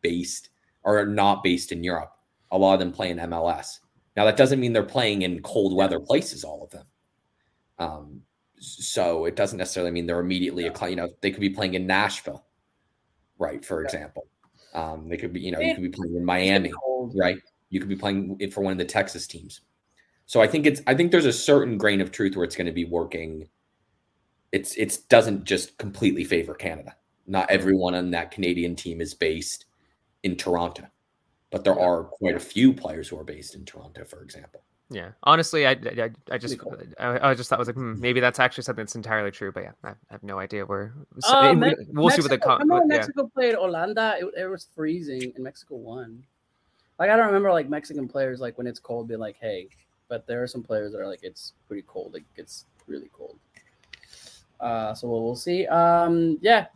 based or are not based in Europe. A lot of them play in M L S. Now, that doesn't mean they're playing in cold weather places, all of them. Um, so it doesn't necessarily mean they're immediately, yeah. you know, they could be playing in Nashville, right, for yeah. example. Um, they could be, you know, you could be playing in Miami, right? You could be playing for one of the Texas teams. So I think it's, I think there's a certain grain of truth where it's going to be working. It's it doesn't just completely favor Canada. Not everyone on that Canadian team is based in Toronto, but there are quite a few players who are based in Toronto, for example. Yeah, honestly, I I, I just cool. I, I just thought I was like hmm, maybe that's actually something that's entirely true, but yeah, I, I have no idea where. So, uh, Me- we'll Mexico, see what the con- I remember when yeah. Mexico played Holanda. It, it was freezing, and Mexico won. Like I don't remember like Mexican players like when it's cold be like hey, but there are some players that are like it's pretty cold. Like it gets really cold. Uh, so we'll, we'll see. Um, yeah,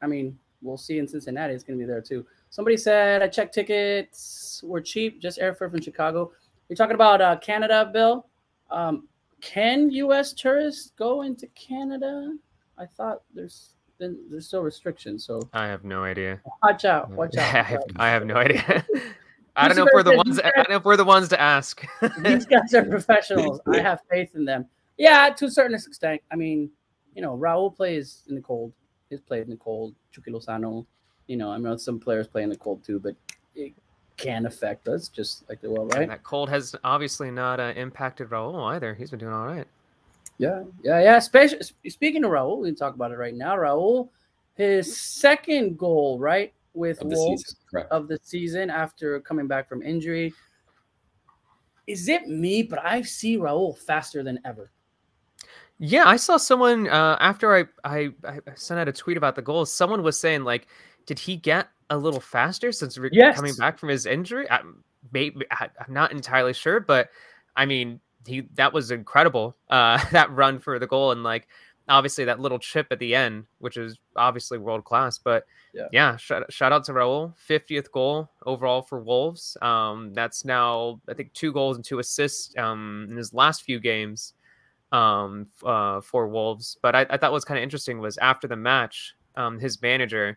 I mean we'll see in Cincinnati. It's gonna be there too. Somebody said I checked tickets were cheap, just airfare from Chicago. You're talking about uh, Canada, Bill. Um, can U S tourists go into Canada? I thought there's then there's still restrictions. So I have no idea. Watch out! Watch out! I have, I have no idea. I don't know if we're the ones. I don't know if we're the ones to ask. These guys are professionals. I have faith in them. Yeah, to a certain extent. I mean, you know, Raul plays in the cold. He's played in the cold. Chucky Lozano. You know, I know some players play in the cold too, but. It, can affect us just like the well, right? And that cold has obviously not uh, impacted Raul either. He's been doing all right. Yeah, yeah, yeah. Especially speaking to Raul, we can talk about it right now. Raul, his second goal, right, with of Wolves season, right. of the season after coming back from injury. Is it me? But I see Raul faster than ever. Yeah, I saw someone uh, after I, I I sent out a tweet about the goal. Someone was saying like, did he get a little faster since re- yes. coming back from his injury? I'm, maybe, I'm not entirely sure, but I mean, he that was incredible. Uh, that run for the goal and like obviously that little chip at the end, which is obviously world class. But yeah, yeah shout, shout out to Raul, fiftieth goal overall for Wolves. Um, that's now I think two goals and two assists um, in his last few games um, uh, for Wolves. But I, I thought what was kind of interesting was after the match, um, his manager.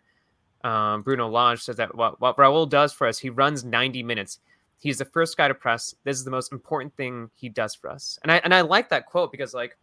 Um, Bruno Lage says that what, what Raul does for us, he runs ninety minutes. He's the first guy to press. This is the most important thing he does for us. And I and I like that quote because like,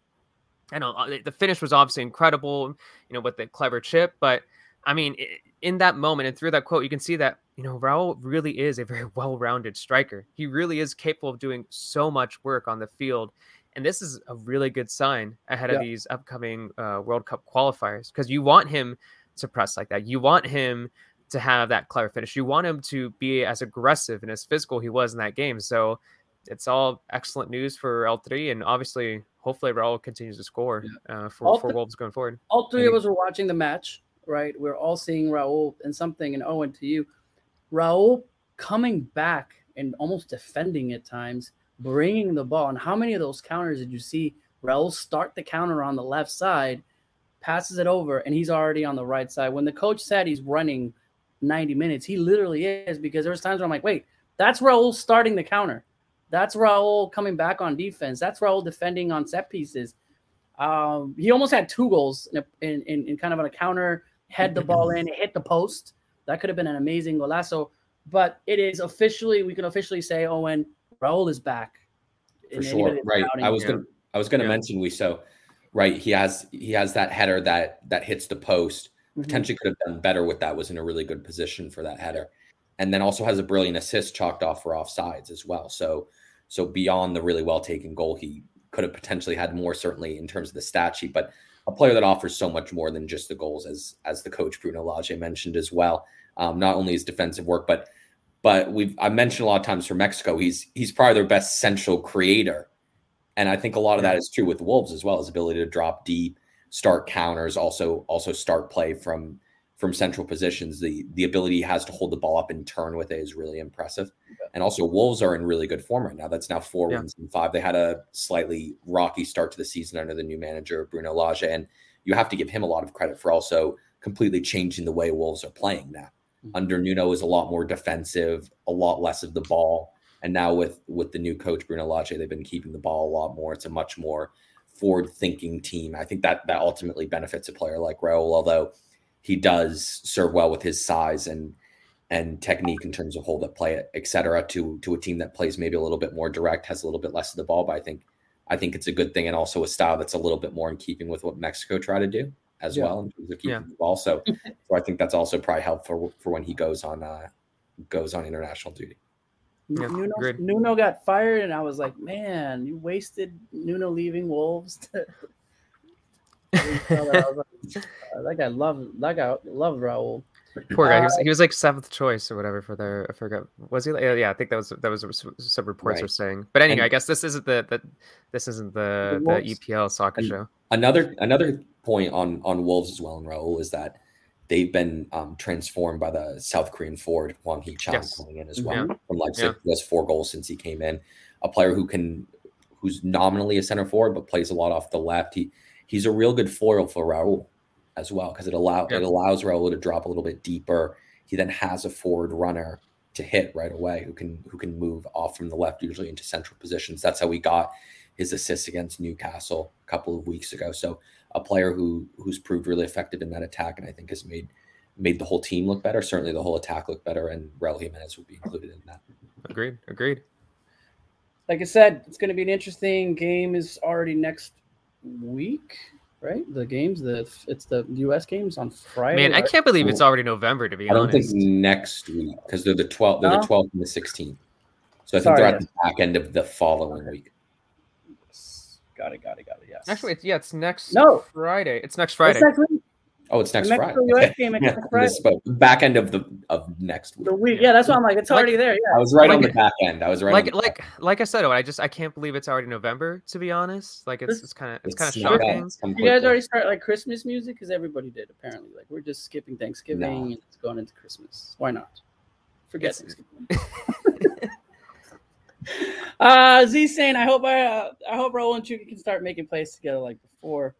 I know the finish was obviously incredible, you know, with the clever chip. But I mean, in that moment and through that quote, you can see that you know Raul really is a very well-rounded striker. He really is capable of doing so much work on the field. And this is a really good sign ahead yeah. of these upcoming uh, World Cup qualifiers because you want him. To press like that, you want him to have that clever finish. You want him to be as aggressive and as physical he was in that game. So it's all excellent news for L three, and obviously, hopefully, Raul continues to score uh, for, th- for Wolves going forward. All three and- of us were watching the match, right? We're all seeing Raul and something, and Owen to you, Raul coming back and almost defending at times, bringing the ball. And how many of those counters did you see? Raul start the counter on the left side. Passes it over, and he's already on the right side. When the coach said he's running ninety minutes, he literally is because there's times where I'm like, wait, that's Raul starting the counter. That's Raul coming back on defense. That's Raul defending on set pieces. Um, he almost had two goals in, a, in, in, in kind of on a counter, head the ball in, it hit the post. That could have been an amazing golazo. But it is officially, we can officially say, Owen, Raul is back. For sure, right. I was going to I was going to yeah. mention we so. Right, he has he has that header that that hits the post. Mm-hmm. Potentially could have done better with that. Was in a really good position for that header, and then also has a brilliant assist chalked off for offsides as well. So, so beyond the really well taken goal, he could have potentially had more. Certainly in terms of the stat sheet, but a player that offers so much more than just the goals, as as the coach Bruno Lage mentioned as well. Um, not only his defensive work, but but we've I mentioned a lot of times for Mexico, he's he's probably their best central creator. And I think a lot of that is true with Wolves as well, his ability to drop deep, start counters, also also start play from from central positions. The the ability he has to hold the ball up and turn with it is really impressive. And also Wolves are in really good form right now. That's now four yeah. wins and five. They had a slightly rocky start to the season under the new manager, Bruno Lage. And you have to give him a lot of credit for also completely changing the way Wolves are playing now. Mm-hmm. Under Nuno is a lot more defensive, a lot less of the ball. And now with, with the new coach, Bruno Lage, they've been keeping the ball a lot more. It's a much more forward-thinking team. I think that that ultimately benefits a player like Raul, although he does serve well with his size and and technique in terms of hold-up play, et cetera, to, to a team that plays maybe a little bit more direct, has a little bit less of the ball. But I think I think it's a good thing and also a style that's a little bit more in keeping with what Mexico try to do as yeah. well in terms of keeping yeah. the ball. So, so I think that's also probably helpful for when he goes on uh, goes on international duty. Yeah, Nuno, Nuno got fired, and I was like, man, you wasted Nuno leaving Wolves. To... I was like, uh, that guy loved that guy loved Raul. Poor guy. He was, he was like seventh choice or whatever for their. I forgot. Was he? Yeah, I think that was that was some reports right. were saying. But anyway, and I guess this isn't the, the this isn't the, the, the E P L soccer and show. Another another point on on Wolves as well and Raul is that they've been um, transformed by the South Korean forward Hwang Hee-chan yes. coming in as well yeah. from Leipzig. Yeah. He has four goals since he came in. A player who can who's nominally a center forward but plays a lot off the left. He he's a real good foil for Raul as well, because it allow yeah. it allows Raul to drop a little bit deeper. He then has a forward runner to hit right away who can who can move off from the left, usually into central positions. That's how we got his assist against Newcastle a couple of weeks ago. So a player who who's proved really effective in that attack, and I think has made made the whole team look better. Certainly the whole attack look better, and Raul Jimenez would be included in that. Agreed. Agreed. Like I said, it's going to be an interesting game. Is already next week. Right, the games, the it's the U S games on Friday. Man, right? I can't believe it's already November. To be I honest, I don't think next week because they're the twelfth, they're no. the twelfth and the sixteenth. So I think Sorry, they're at the back end of the following okay. week. Got it, got it, got it. Yes. Actually, it's, yeah, it's next no. Friday. It's next Friday. It's next week. Oh, it's next the Friday. Next U S game, it's yeah, next Friday. Spoke. Back end of the of next week. The week, yeah, that's why I'm like, it's like, already there. Yeah, I was right like, on the back end. I was right. Like, on the like, back. like I said, I just I can't believe it's already November. To be honest, like it's it's kind of it's kind of shocking. You guys already start like Christmas music because everybody did apparently. Like we're just skipping Thanksgiving no. and it's going into Christmas. Why not? Forget Thanksgiving. uh, Z saying, I hope I uh, I hope Raul and Chucky can start making plays together like before.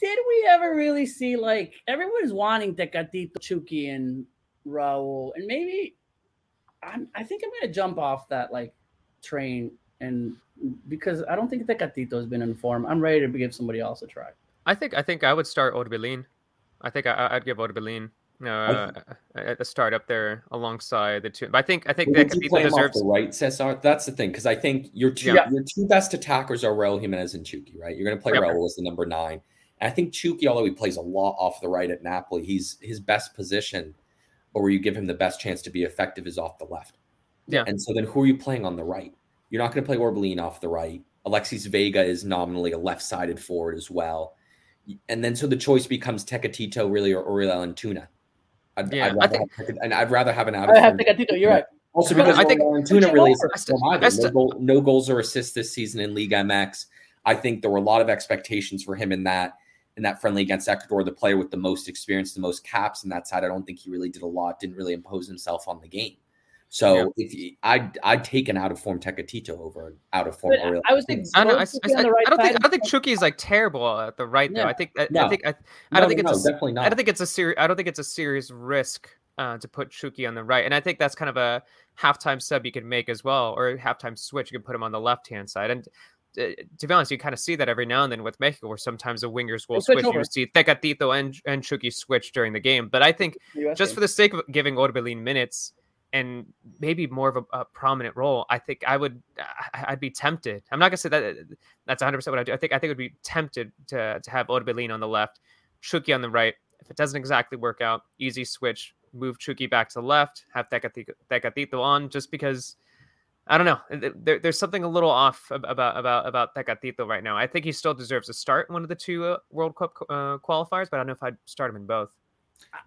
Did we ever really see, like, everyone's wanting Tecatito, Chucky, and Raul, and maybe I'm, I think I'm going to jump off that, like, train, and because I don't think Tecatito has been in form. I'm ready to give somebody else a try. I think I think I would start Orbelin. I think I, I'd give Orbelin uh, a, a start up there alongside the two. But I think I think Tecatito deserves the right, Cesar. That's the thing, because I think your two yeah. your two best attackers are Raul Jimenez and Chucky, right? You're going to play yep. Raul as the number nine. I think Chucky, although he plays a lot off the right at Napoli, he's his best position, or where you give him the best chance to be effective, is off the left. Yeah. And so then who are you playing on the right? You're not going to play Orbelin off the right. Alexis Vega is nominally a left-sided forward as well. And then so the choice becomes Tecatito, really, or Oriol Antuna. I'd, yeah, I'd rather I think, have, and I'd rather have an out. I have Tecatito, you're right. Also because I think Antuna really is no, no goals or assists this season in Liga M X. I think there were a lot of expectations for him in that. In that friendly against Ecuador, the player with the most experience, the most caps in that side, I don't think he really did a lot, didn't really impose himself on the game. So yeah. if he, I'd, I'd take an out-of-form Tecatito over out-of-form. But I was thinking, I don't, I, I, I, right I don't think, I don't think Chucky is like terrible at the right yeah. though. I think, I, no. I think, I, I don't no, think it's no, a, definitely not. I don't think it's a serious, I don't think it's a serious risk uh, to put Chucky on the right, and I think that's kind of a halftime sub you could make as well, or a halftime switch. You can put him on the left-hand side, and. To be honest, you kind of see that every now and then with Mexico, where sometimes the wingers will switch. You see Tecatito and, and Chucky switch during the game. But I think just for the sake of giving Orbelin minutes and maybe more of a, a prominent role, I think I would, I, I'd be tempted. I'm not going to say that that's one hundred percent what I do. I think I think it would be tempted to to have Orbelin on the left, Chucky on the right. If it doesn't exactly work out, easy switch, move Chucky back to the left, have Tecatito, Tecatito on, just because... I don't know. There, there's something a little off about about about Tecatito right now. I think he still deserves a start in one of the two uh, World Cup uh, qualifiers, but I don't know if I'd start him in both.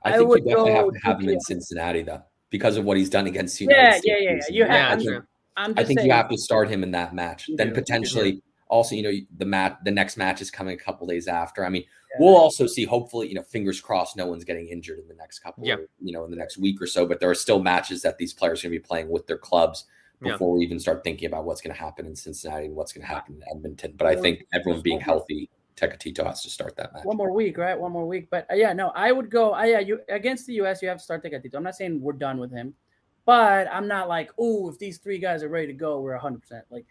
I, I think you definitely have to have him in Cincinnati, though, because of what he's done against United yeah, States. Yeah, yeah, yeah. You yeah, have. I think, I'm just I think you have to start him in that match. You then do. potentially you also, you know, the mat, the next match is coming a couple days after. I mean, yeah. we'll also see. Hopefully, you know, fingers crossed, no one's getting injured in the next couple, yeah. or, you know, in the next week or so. But there are still matches that these players are going to be playing with their clubs. Before yeah. we even start thinking about what's going to happen in Cincinnati and what's going to happen in Edmonton. But I think everyone being healthy, Tecatito has to start that match. One more week, right? One more week. But uh, yeah, no, I would go. Uh, yeah, you against the U S, you have to start Tecatito. I'm not saying we're done with him, but I'm not like, oh, if these three guys are ready to go, we're one hundred percent. Like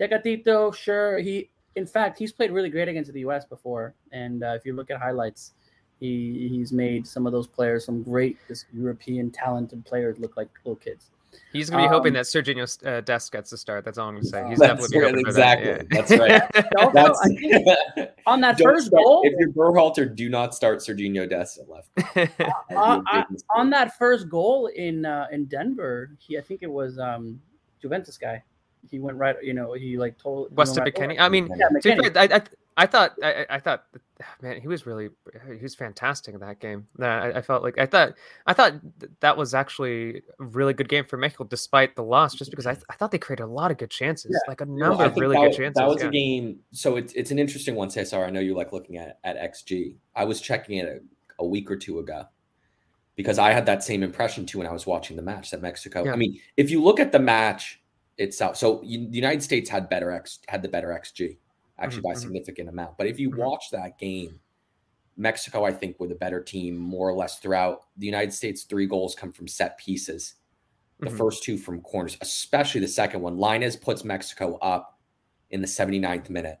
Tecatito, sure. He, in fact, he's played really great against the U S before. And uh, if you look at highlights, he he's made some of those players, some great this European talented players, look like little kids. He's going to be um, hoping that Serginho's uh, desk gets the start. That's all I'm going to say. He's definitely right, hoping for exactly. that. Exactly. Yeah. That's right. That's, I think on that first start, goal. If you're Berhalter, do not start Serginho Dest at left. uh, uh, uh, on that first goal in uh, in Denver, he I think it was um, Juventus guy. He went right, you know, he like told Weston McKennie. Right I mean, yeah, McKennie. I, I I thought I, I thought man, he was really he was fantastic in that game. I, I felt like I thought I thought that was actually a really good game for Mexico despite the loss, just because I, th- I thought they created a lot of good chances, yeah. like a number well, of really that, good chances. That was yeah. a game. So it's it's an interesting one, Cesar. I know you like looking at at X G. I was checking it a, a week or two ago because I had that same impression too when I was watching the match that Mexico. Yeah. I mean, if you look at the match itself, so you, the United States had better X had the better X G. Actually, by a significant amount. But if you watch that game, Mexico, I think, were the better team more or less throughout. The United States' three goals come from set pieces. The mm-hmm. first two from corners, especially the second one. Linus puts Mexico up in the seventy-ninth minute.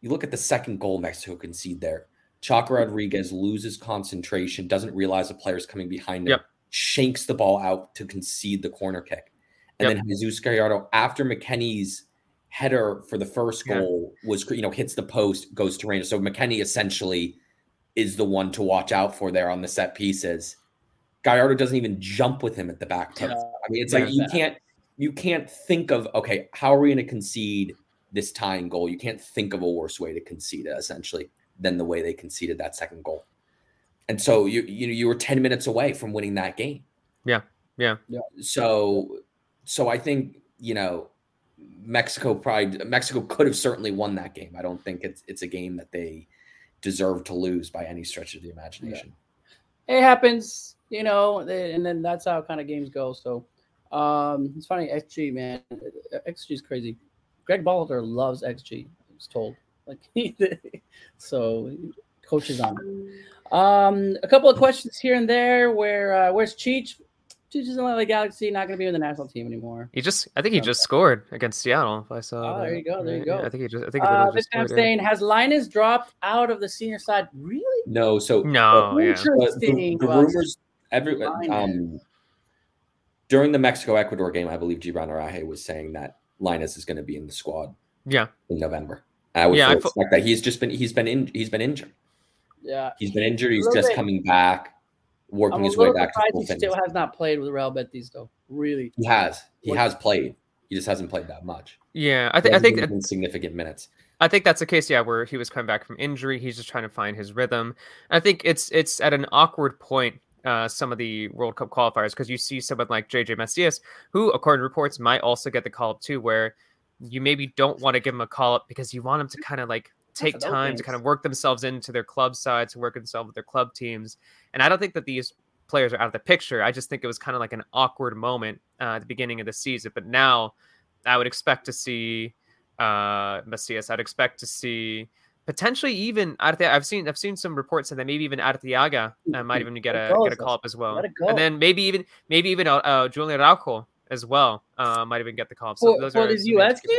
You look at the second goal Mexico conceded there. Chucky Rodriguez loses concentration, doesn't realize the player's coming behind him, yep. shanks the ball out to concede the corner kick. And yep. then Jesus Gallardo, after McKennie's header for the first goal yeah. was, you know, hits the post, goes to Reyna. So McKennie essentially is the one to watch out for there on the set pieces. Gallardo doesn't even jump with him at the back post. Yeah. I mean, it's yeah, like you that. can't you can't think of, okay, how are we going to concede this tying goal? You can't think of a worse way to concede it, essentially, than the way they conceded that second goal. And so you you know you were ten minutes away from winning that game. Yeah, yeah. yeah. So so I think, you know, Mexico probably Mexico could have certainly won that game. I don't think it's it's a game that they deserve to lose by any stretch of the imagination. Yeah. It happens, you know, and then that's how kind of games go. So um, it's funny, X G, man, X G is crazy. Greg Balder loves X G. I was told, like, so coaches on it. Um, a couple of questions here and there. Where uh, where's Cheech? He's just in the Galaxy, not going to be in the national team anymore. He just, I think he just scored against Seattle. If I saw. Oh, that. there you go, there you go. Yeah, I think he just. I think. Uh, just I'm saying, has Linus dropped out of the senior side? Really? No. So no. Yeah. Interesting. The, the rumors everywhere. Um, during the Mexico Ecuador game, I believe Gibran Araje was saying that Linus is going to be in the squad. Yeah. In November, I would yeah, I expect fo- that he's just been he's been in, he's been injured. Yeah. He's been injured. He's just bit. coming back. Working I'm his way back. To he still has not played with Real Betis, though. Really, he has. He what? has played. He just hasn't played that much. Yeah, I, th- I think. I think significant minutes. I think that's the case. Yeah, where he was coming back from injury, he's just trying to find his rhythm. I think it's it's at an awkward point. Uh, some of the World Cup qualifiers, because you see someone like J J Macías, who, according to reports, might also get the call up too, where you maybe don't want to give him a call up because you want him to kind of like. take time to kind of work themselves into their club sides, to work themselves with their club teams. And I don't think that these players are out of the picture. I just think it was kind of like an awkward moment uh, at the beginning of the season. But now I would expect to see uh, Macias. I'd expect to see potentially even out of the, I've seen, I've seen some reports that maybe even Arteaga uh, might even get a, get a call up as well. And then maybe even, maybe even uh, uh, Julian Araujo as well uh, might even get the call up. So for, those for are this U S game?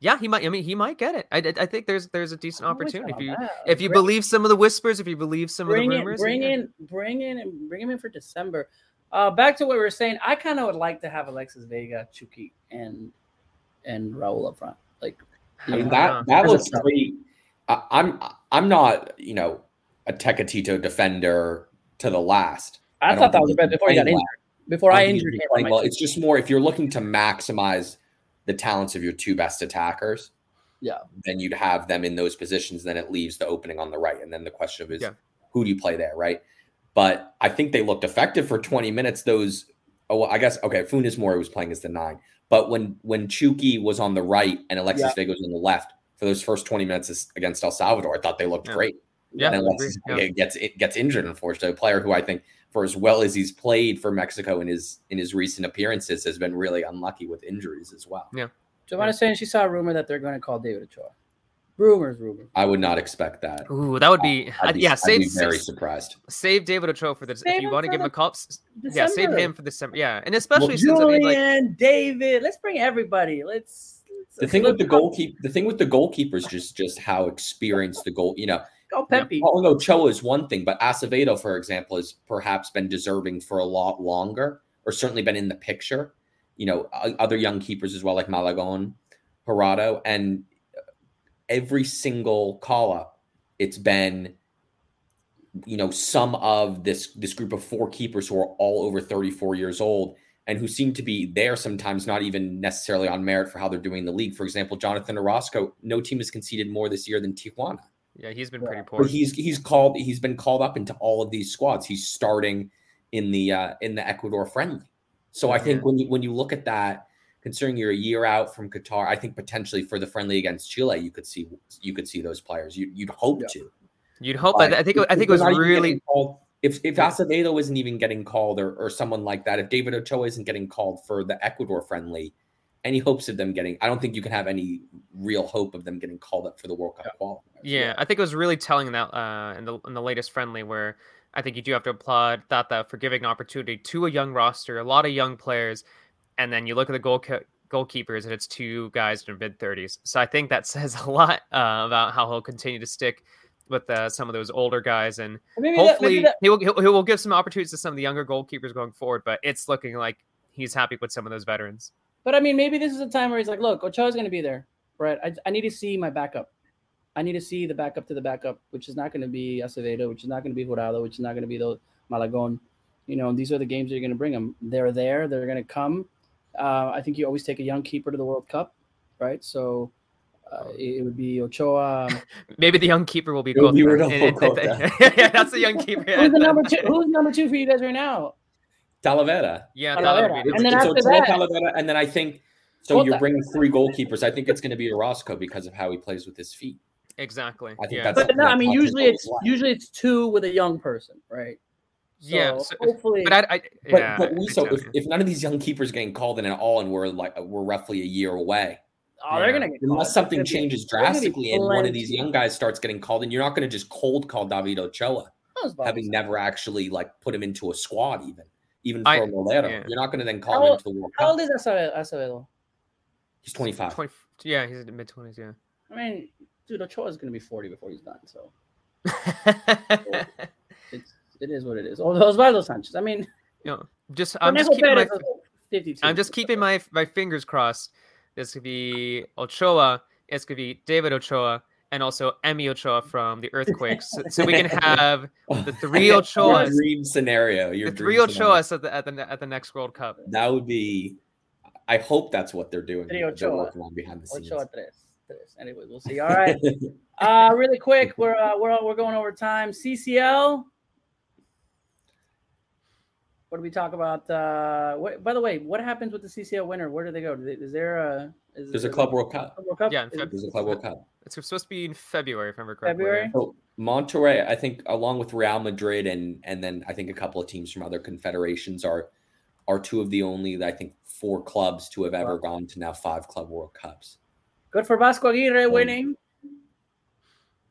Yeah, he might. I mean, he might get it. I, I think there's there's a decent opportunity if you that. if you bring, believe some of the whispers, if you believe some of the rumors. Bring yeah. in, bring in, and bring him in for December. Uh, back to what we were saying. I kind of would like to have Alexis Vega, Chucky, and and Raul up front. Like I mean, that that was pretty. I, I'm I'm not you know a Tecatito defender to the last. I, I thought that was a bit before he got injured. Before I, I injured him, well, it's just more if you're looking to maximize the talents of your two best attackers, yeah. then you'd have them in those positions. Then it leaves the opening on the right. And then the question is, yeah. who do you play there, right? But I think they looked effective for twenty minutes. Those, oh, well, I guess, okay, Funes Mori was playing as the nine. But when when Chucky was on the right and Alexis yeah. Vega was on the left, for those first twenty minutes against El Salvador, I thought they looked yeah. great. Yeah, and Alexis yeah. gets it gets injured, unfortunately. A player who I think, for as well as he's played for Mexico in his in his recent appearances, has been really unlucky with injuries as well. Yeah, Giovanna's yeah. saying she saw a rumor that they're going to call David Ochoa. Rumors, rumors. I would not expect that. Ooh, that would be, uh, I'd be yeah. I'd save, be very save, surprised. Save David Ochoa for the save if you want to give him a call. Yeah, save him for December. Yeah, and especially well, since Julian, I mean, like, David. Let's bring everybody. Let's. let's the thing let's with the goalkeeper. The thing with the goalkeepers just just how experienced the goal. You know. Oh, Pepe. Paulo Ochoa is one thing, but Acevedo, for example, has perhaps been deserving for a lot longer, or certainly been in the picture. You know, other young keepers as well, like Malagón, Jurado, and every single call-up, it's been, you know, some of this this group of four keepers who are all over thirty-four years old and who seem to be there sometimes, not even necessarily on merit for how they're doing in the league. For example, Jonathan Orozco, no team has conceded more this year than Tijuana. Yeah, he's been yeah. pretty poor. But he's he's called he's been called up into all of these squads. He's starting in the uh, in the Ecuador friendly. So mm-hmm. I think when you when you look at that, considering you're a year out from Qatar, I think potentially for the friendly against Chile, you could see you could see those players. You, you'd hope yeah. to. You'd hope. But I think it, I think it was really. If if Acevedo isn't even getting called or, or someone like that, if David Ochoa isn't getting called for the Ecuador friendly, any hopes of them getting, I don't think you can have any real hope of them getting called up for the World Cup qualifier. Yeah, I think it was really telling that uh, in the in the latest friendly where I think you do have to applaud Tata for giving an opportunity to a young roster, a lot of young players, and then you look at the goal co- goalkeepers and it's two guys in their mid thirties. So I think that says a lot uh, about how he'll continue to stick with uh, some of those older guys, and maybe hopefully that, that... he will he will give some opportunities to some of the younger goalkeepers going forward. But it's looking like he's happy with some of those veterans. But I mean, maybe this is a time where he's like, "Look, Ochoa's going to be there, right? I, I need to see my backup. I need to see the backup to the backup, which is not going to be Acevedo, which is not going to be Jurado, which is not going to be the Malagon. You know, these are the games that you're going to bring them. They're there. They're going to come. Uh, I think you always take a young keeper to the World Cup, right? So." Uh, it would be Ochoa. Maybe the young keeper will be cool. Yeah, that's the young keeper. Who's the number two? Who's number two for you guys right now? Talavera. Yeah, Talavera. Talavera. And then after so that, Talavera, and then I think so. Cota. You're bringing three goalkeepers. I think it's going to be Orozco because of how he plays with his feet. Exactly. I think yeah. that's. But no, I mean, usually it's line. usually it's two with a young person, right? So yeah, so, hopefully. But I, I yeah, but, but we, so exactly. if, if none of these young keepers getting called in at all, and we're like we're roughly a year away. Oh, yeah. They're gonna get unless something gonna changes be, drastically and one of these young guys starts getting called, and you're not going to just cold call David Ochoa, having never actually like put him into a squad, even even for I, a Molero. Yeah. You're not going to then call how, him into the World Cup. How old is Acevedo? He's twenty-five. twenty, yeah, he's in the mid twenties. Yeah, I mean, dude, Ochoa is going to be forty before he's done. So it's it is what it is. Although Osvaldo Sanchez, I mean, you know, just I'm just keeping my, I'm just keeping my my fingers crossed. This could be Ochoa. It's going to be David Ochoa and also Emi Ochoa from the Earthquakes. So, so we can have the three Ochoas. Your dream scenario. Your the three Ochoas at the, at, the, at the next World Cup. That would be – I hope that's what they're doing. Three Ochoa. They're working on behind the scenes. Ochoa tres. tres. Anyway, we'll see. All right. uh, really quick, we're, uh, we're, we're going over time. C C L. What do we talk about? Uh, what, by the way, what happens with the C C L winner? Where do they go? Do they, is there a? Is, there's is a Club World Cup. World Cup? Yeah, Feb- there's a Club World Cup. It's supposed to be in February, if I remember correctly. February. So Monterrey, I think, along with Real Madrid, and and then I think a couple of teams from other confederations are are two of the only I think four clubs to have ever wow. gone to now five Club World Cups. Good for Vasco Aguirre um, winning.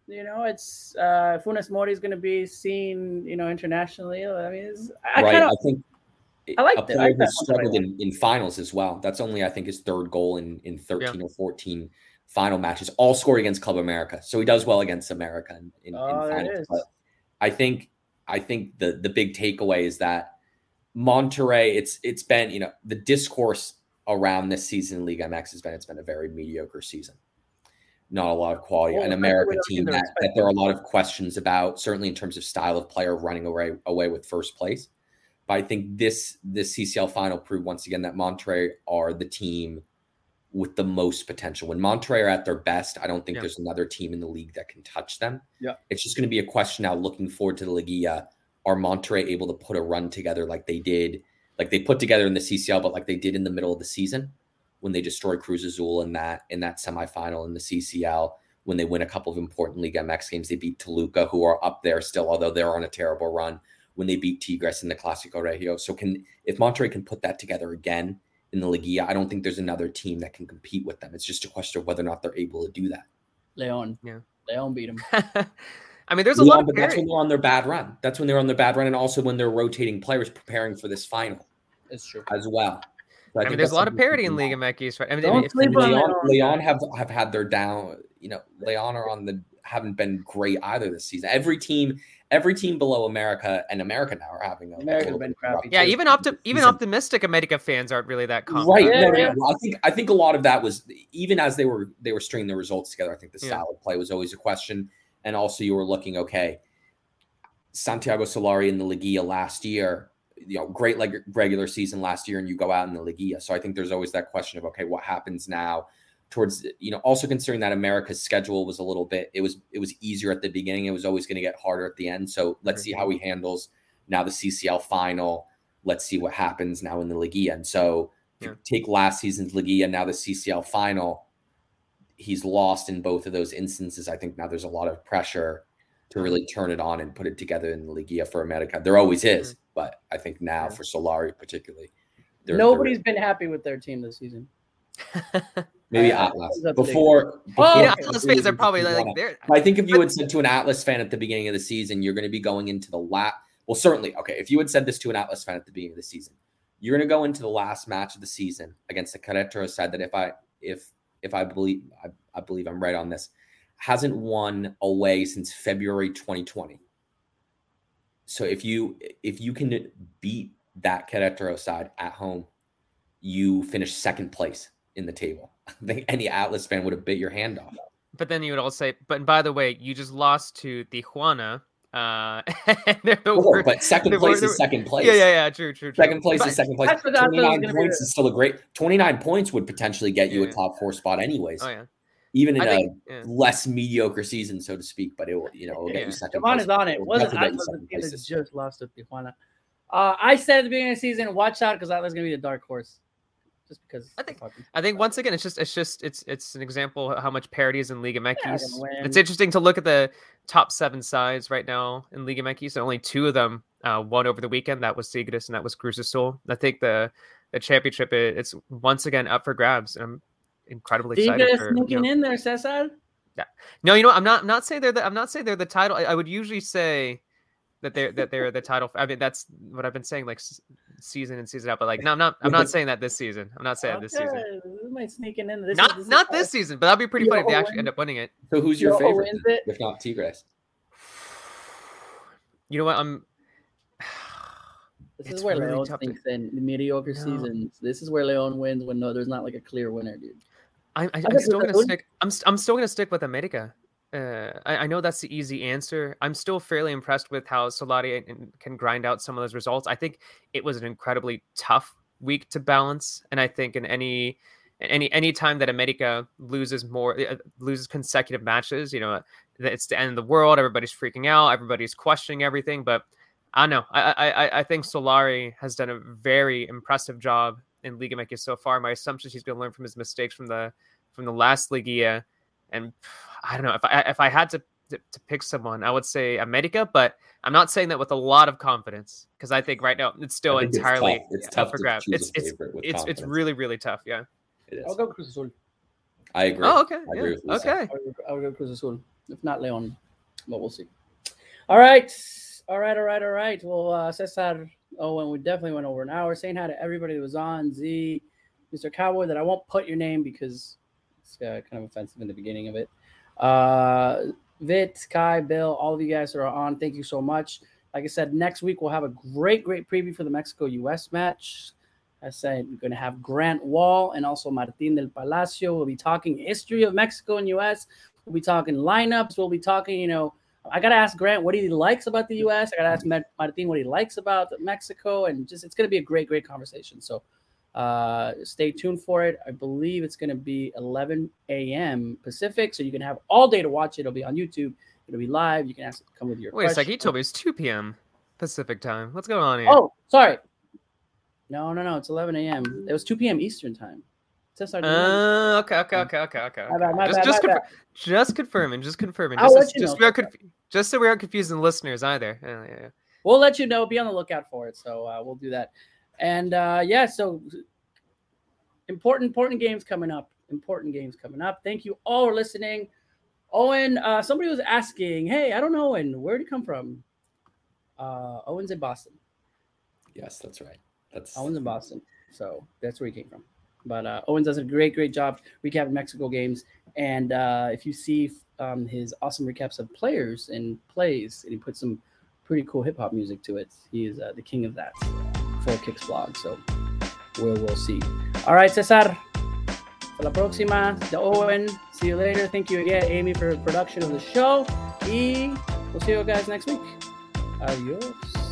You know, it's uh, Funes Mori is going to be seen, you know, internationally. I mean, it's, I right. Kinda, I think I like a player who struggled in, in finals as well. That's only, I think, his third goal in, in thirteen yeah. or fourteen final matches, all scored against Club America. So he does well against America in, in, oh, in finals. But I think, I think the the big takeaway is that Monterrey. It's it's been, you know, the discourse around this season in Liga M X has been it's been a very mediocre season. Not a lot of quality, well, an America team that, that there are a lot of questions about, certainly in terms of style of player running away away with first place. But I think this this C C L final proved once again that Monterrey are the team with the most potential. When Monterrey are at their best, I don't think yeah. there's another team in the league that can touch them. Yeah, it's just going to be a question now looking forward to the Liguilla. Are Monterrey able to put a run together like they did, like they put together in the C C L, but like they did in the middle of the season? When they destroy Cruz Azul in that in that semifinal in the C C L, when they win a couple of important Liga M X games, they beat Toluca, who are up there still, although they're on a terrible run. When they beat Tigres in the Clásico Regio, so can if Monterrey can put that together again in the Liguilla, I don't think there's another team that can compete with them. It's just a question of whether or not they're able to do that. Leon, yeah, Leon beat them. I mean, there's a Leon, lot, of but that's when they're on their bad run. That's when they're on their bad run, and also when they're rotating players preparing for this final. It's true as well. So I, I mean, there's a lot of parity in Liga M X, right? I mean, Don't if Leon, Leon, Leon have, have had their down. You know, Leon are on the haven't been great either this season. Every team, every team below America and America now are having. A, America's a been crappy. Yeah, even opti- even optimistic America fans aren't really that confident. Right. Yeah, no, yeah. No, I think I think a lot of that was even as they were they were stringing the results together. I think the style yeah. of play was always a question, and also you were looking okay. Santiago Solari in the Liguilla last year. You know, great like regular season last year, and you go out in the Liguilla. So I think there's always that question of okay, what happens now? towards, you know, also considering that America's schedule was a little bit, it was, it was easier at the beginning. It was always going to get harder at the end. So let's mm-hmm. see how he handles now the C C L final. Let's see what happens now in the Liga. And so yeah. if you take last season's Liga, now the C C L final, he's lost in both of those instances. I think now there's a lot of pressure to really turn it on and put it together in the Liga for America. There always is, but I think now for Solari particularly, they're, nobody's they're, been happy with their team this season. Maybe Atlas before. before oh, yeah, Atlas fans are probably like, they're, I think if you had said to an Atlas fan at the beginning of the season, you're going to be going into the last. Well, certainly. Okay. If you had said this to an Atlas fan at the beginning of the season, you're going to go into the last match of the season against the Querétaro side that if I, if, if I believe, I, I believe I'm right on this, hasn't won away since February twenty twenty. So if you, if you can beat that Querétaro side at home, you finish second place in the table. I think any Atlas fan would have bit your hand off. But then you would all say, but by the way, you just lost to Tijuana. Uh, the sure, worst, but second place were, is second place. Yeah, yeah, yeah. True, true, true. Second place but is second place. twenty-nine points is still a great. twenty-nine points would potentially get you yeah, a top four spot, anyways. Oh yeah. Even in I a think, yeah. less mediocre season, so to speak, but it will, you know, it'll yeah. get you second. Tijuana's place. On it. It'll wasn't Atlas that just lost to Tijuana? Uh, I said at the beginning of the season, watch out because Atlas is going to be the dark horse. Just because I think I think once again it's just it's just it's it's an example of how much parity is in Liga M X. Yeah, it's interesting to look at the top seven sides right now in Liga M X, and only two of them uh, won over the weekend. That was Tigres and that was Cruz Azul. I think the the championship it, it's once again up for grabs. And I'm incredibly Tigres excited. Tigres sneaking you know, in there, Cesar. Yeah. No, you know what? I'm not I'm not saying they're the, I'm not saying they're the title. I, I would usually say that they're that they're the title. I mean, that's what I've been saying like season and season out. But like, no, I'm not. I'm not saying that this season. I'm not saying okay. this season. We might sneak in this. Not season. Not this season, but that'd be pretty Yo, funny if they actually end up winning it. So who's your Yo, favorite, if not Tigres? You know what? I'm. This it's is where really Leon thinks to... in the mediocre no. seasons. This is where Leon wins when no, there's not like a clear winner, dude. I, I, I'm I still gonna stick. I'm I'm still gonna stick with America. Uh, I, I know that's the easy answer. I'm still fairly impressed with how Solari can grind out some of those results. I think it was an incredibly tough week to balance, and I think in any any any time that America loses more uh, loses consecutive matches, you know, it's the end of the world. Everybody's freaking out. Everybody's questioning everything. But I don't know. I I, I think Solari has done a very impressive job in Liga M X so far. My assumption is he's going to learn from his mistakes from the from the last Liga. And I don't know if I if I had to, to to pick someone, I would say America, but I'm not saying that with a lot of confidence because I think right now it's still entirely it's tough, it's yeah, tough for grabs. It's it's it's, it's really really tough. Yeah, it is. I'll go Cruz Azul. I agree. Oh, okay. I agree yeah. with okay. I'll go Cruz Azul. If not Leon, but we'll see. All right, all right, all right, all right. Well, uh, Cesar, oh, and we definitely went over an hour. Saying hi to everybody that was on, Z, Mister Cowboy. That I won't put your name because. It's uh, kind of offensive in the beginning of it. Uh, Vit, Kai, Bill, all of you guys that are on, thank you so much. Like I said, next week we'll have a great, great preview for the Mexico U S match. I said we're going to have Grant Wall and also Martin del Palacio. We'll be talking history of Mexico and U S. We'll be talking lineups. We'll be talking, you know, I got to ask Grant what he likes about the U S. I got to ask Martin what he likes about Mexico. And just it's going to be a great, great conversation. So, Uh, stay tuned for it. I believe it's going to be eleven a.m. Pacific, so you can have all day to watch it. It'll be on YouTube. It'll be live. You can ask, come with your Wait questions. A sec. He told me it's two p.m. Pacific time. What's going on here? Oh, sorry. No, no, no. It's eleven a.m. It was two p.m. Eastern time. Uh, okay, okay, okay, okay, okay. My bad, my just, bad, just, my conf- just confirming, just confirming. Just, just, just, we conf- just so we aren't confusing listeners either. Uh, yeah, yeah. We'll let you know. Be on the lookout for it. So uh, we'll do that. And, uh, yeah, so important, important games coming up. Important games coming up. Thank you all for listening. Owen, uh, somebody was asking, hey, I don't know, Owen, where'd he come from? Uh, Owen's in Boston. Yes, that's right. That's Owen's in Boston. So that's where he came from. But uh, Owen does a great, great job recapping Mexico games. And uh, if you see um, his awesome recaps of players and plays, and he puts some pretty cool hip-hop music to it, he is uh, the king of that. Four Kicks vlog, so we'll, we'll see. All right, Cesar. Hasta la próxima. The Owen. See you later. Thank you again, Amy, for the production of the show. Y we'll see you guys next week. Adios.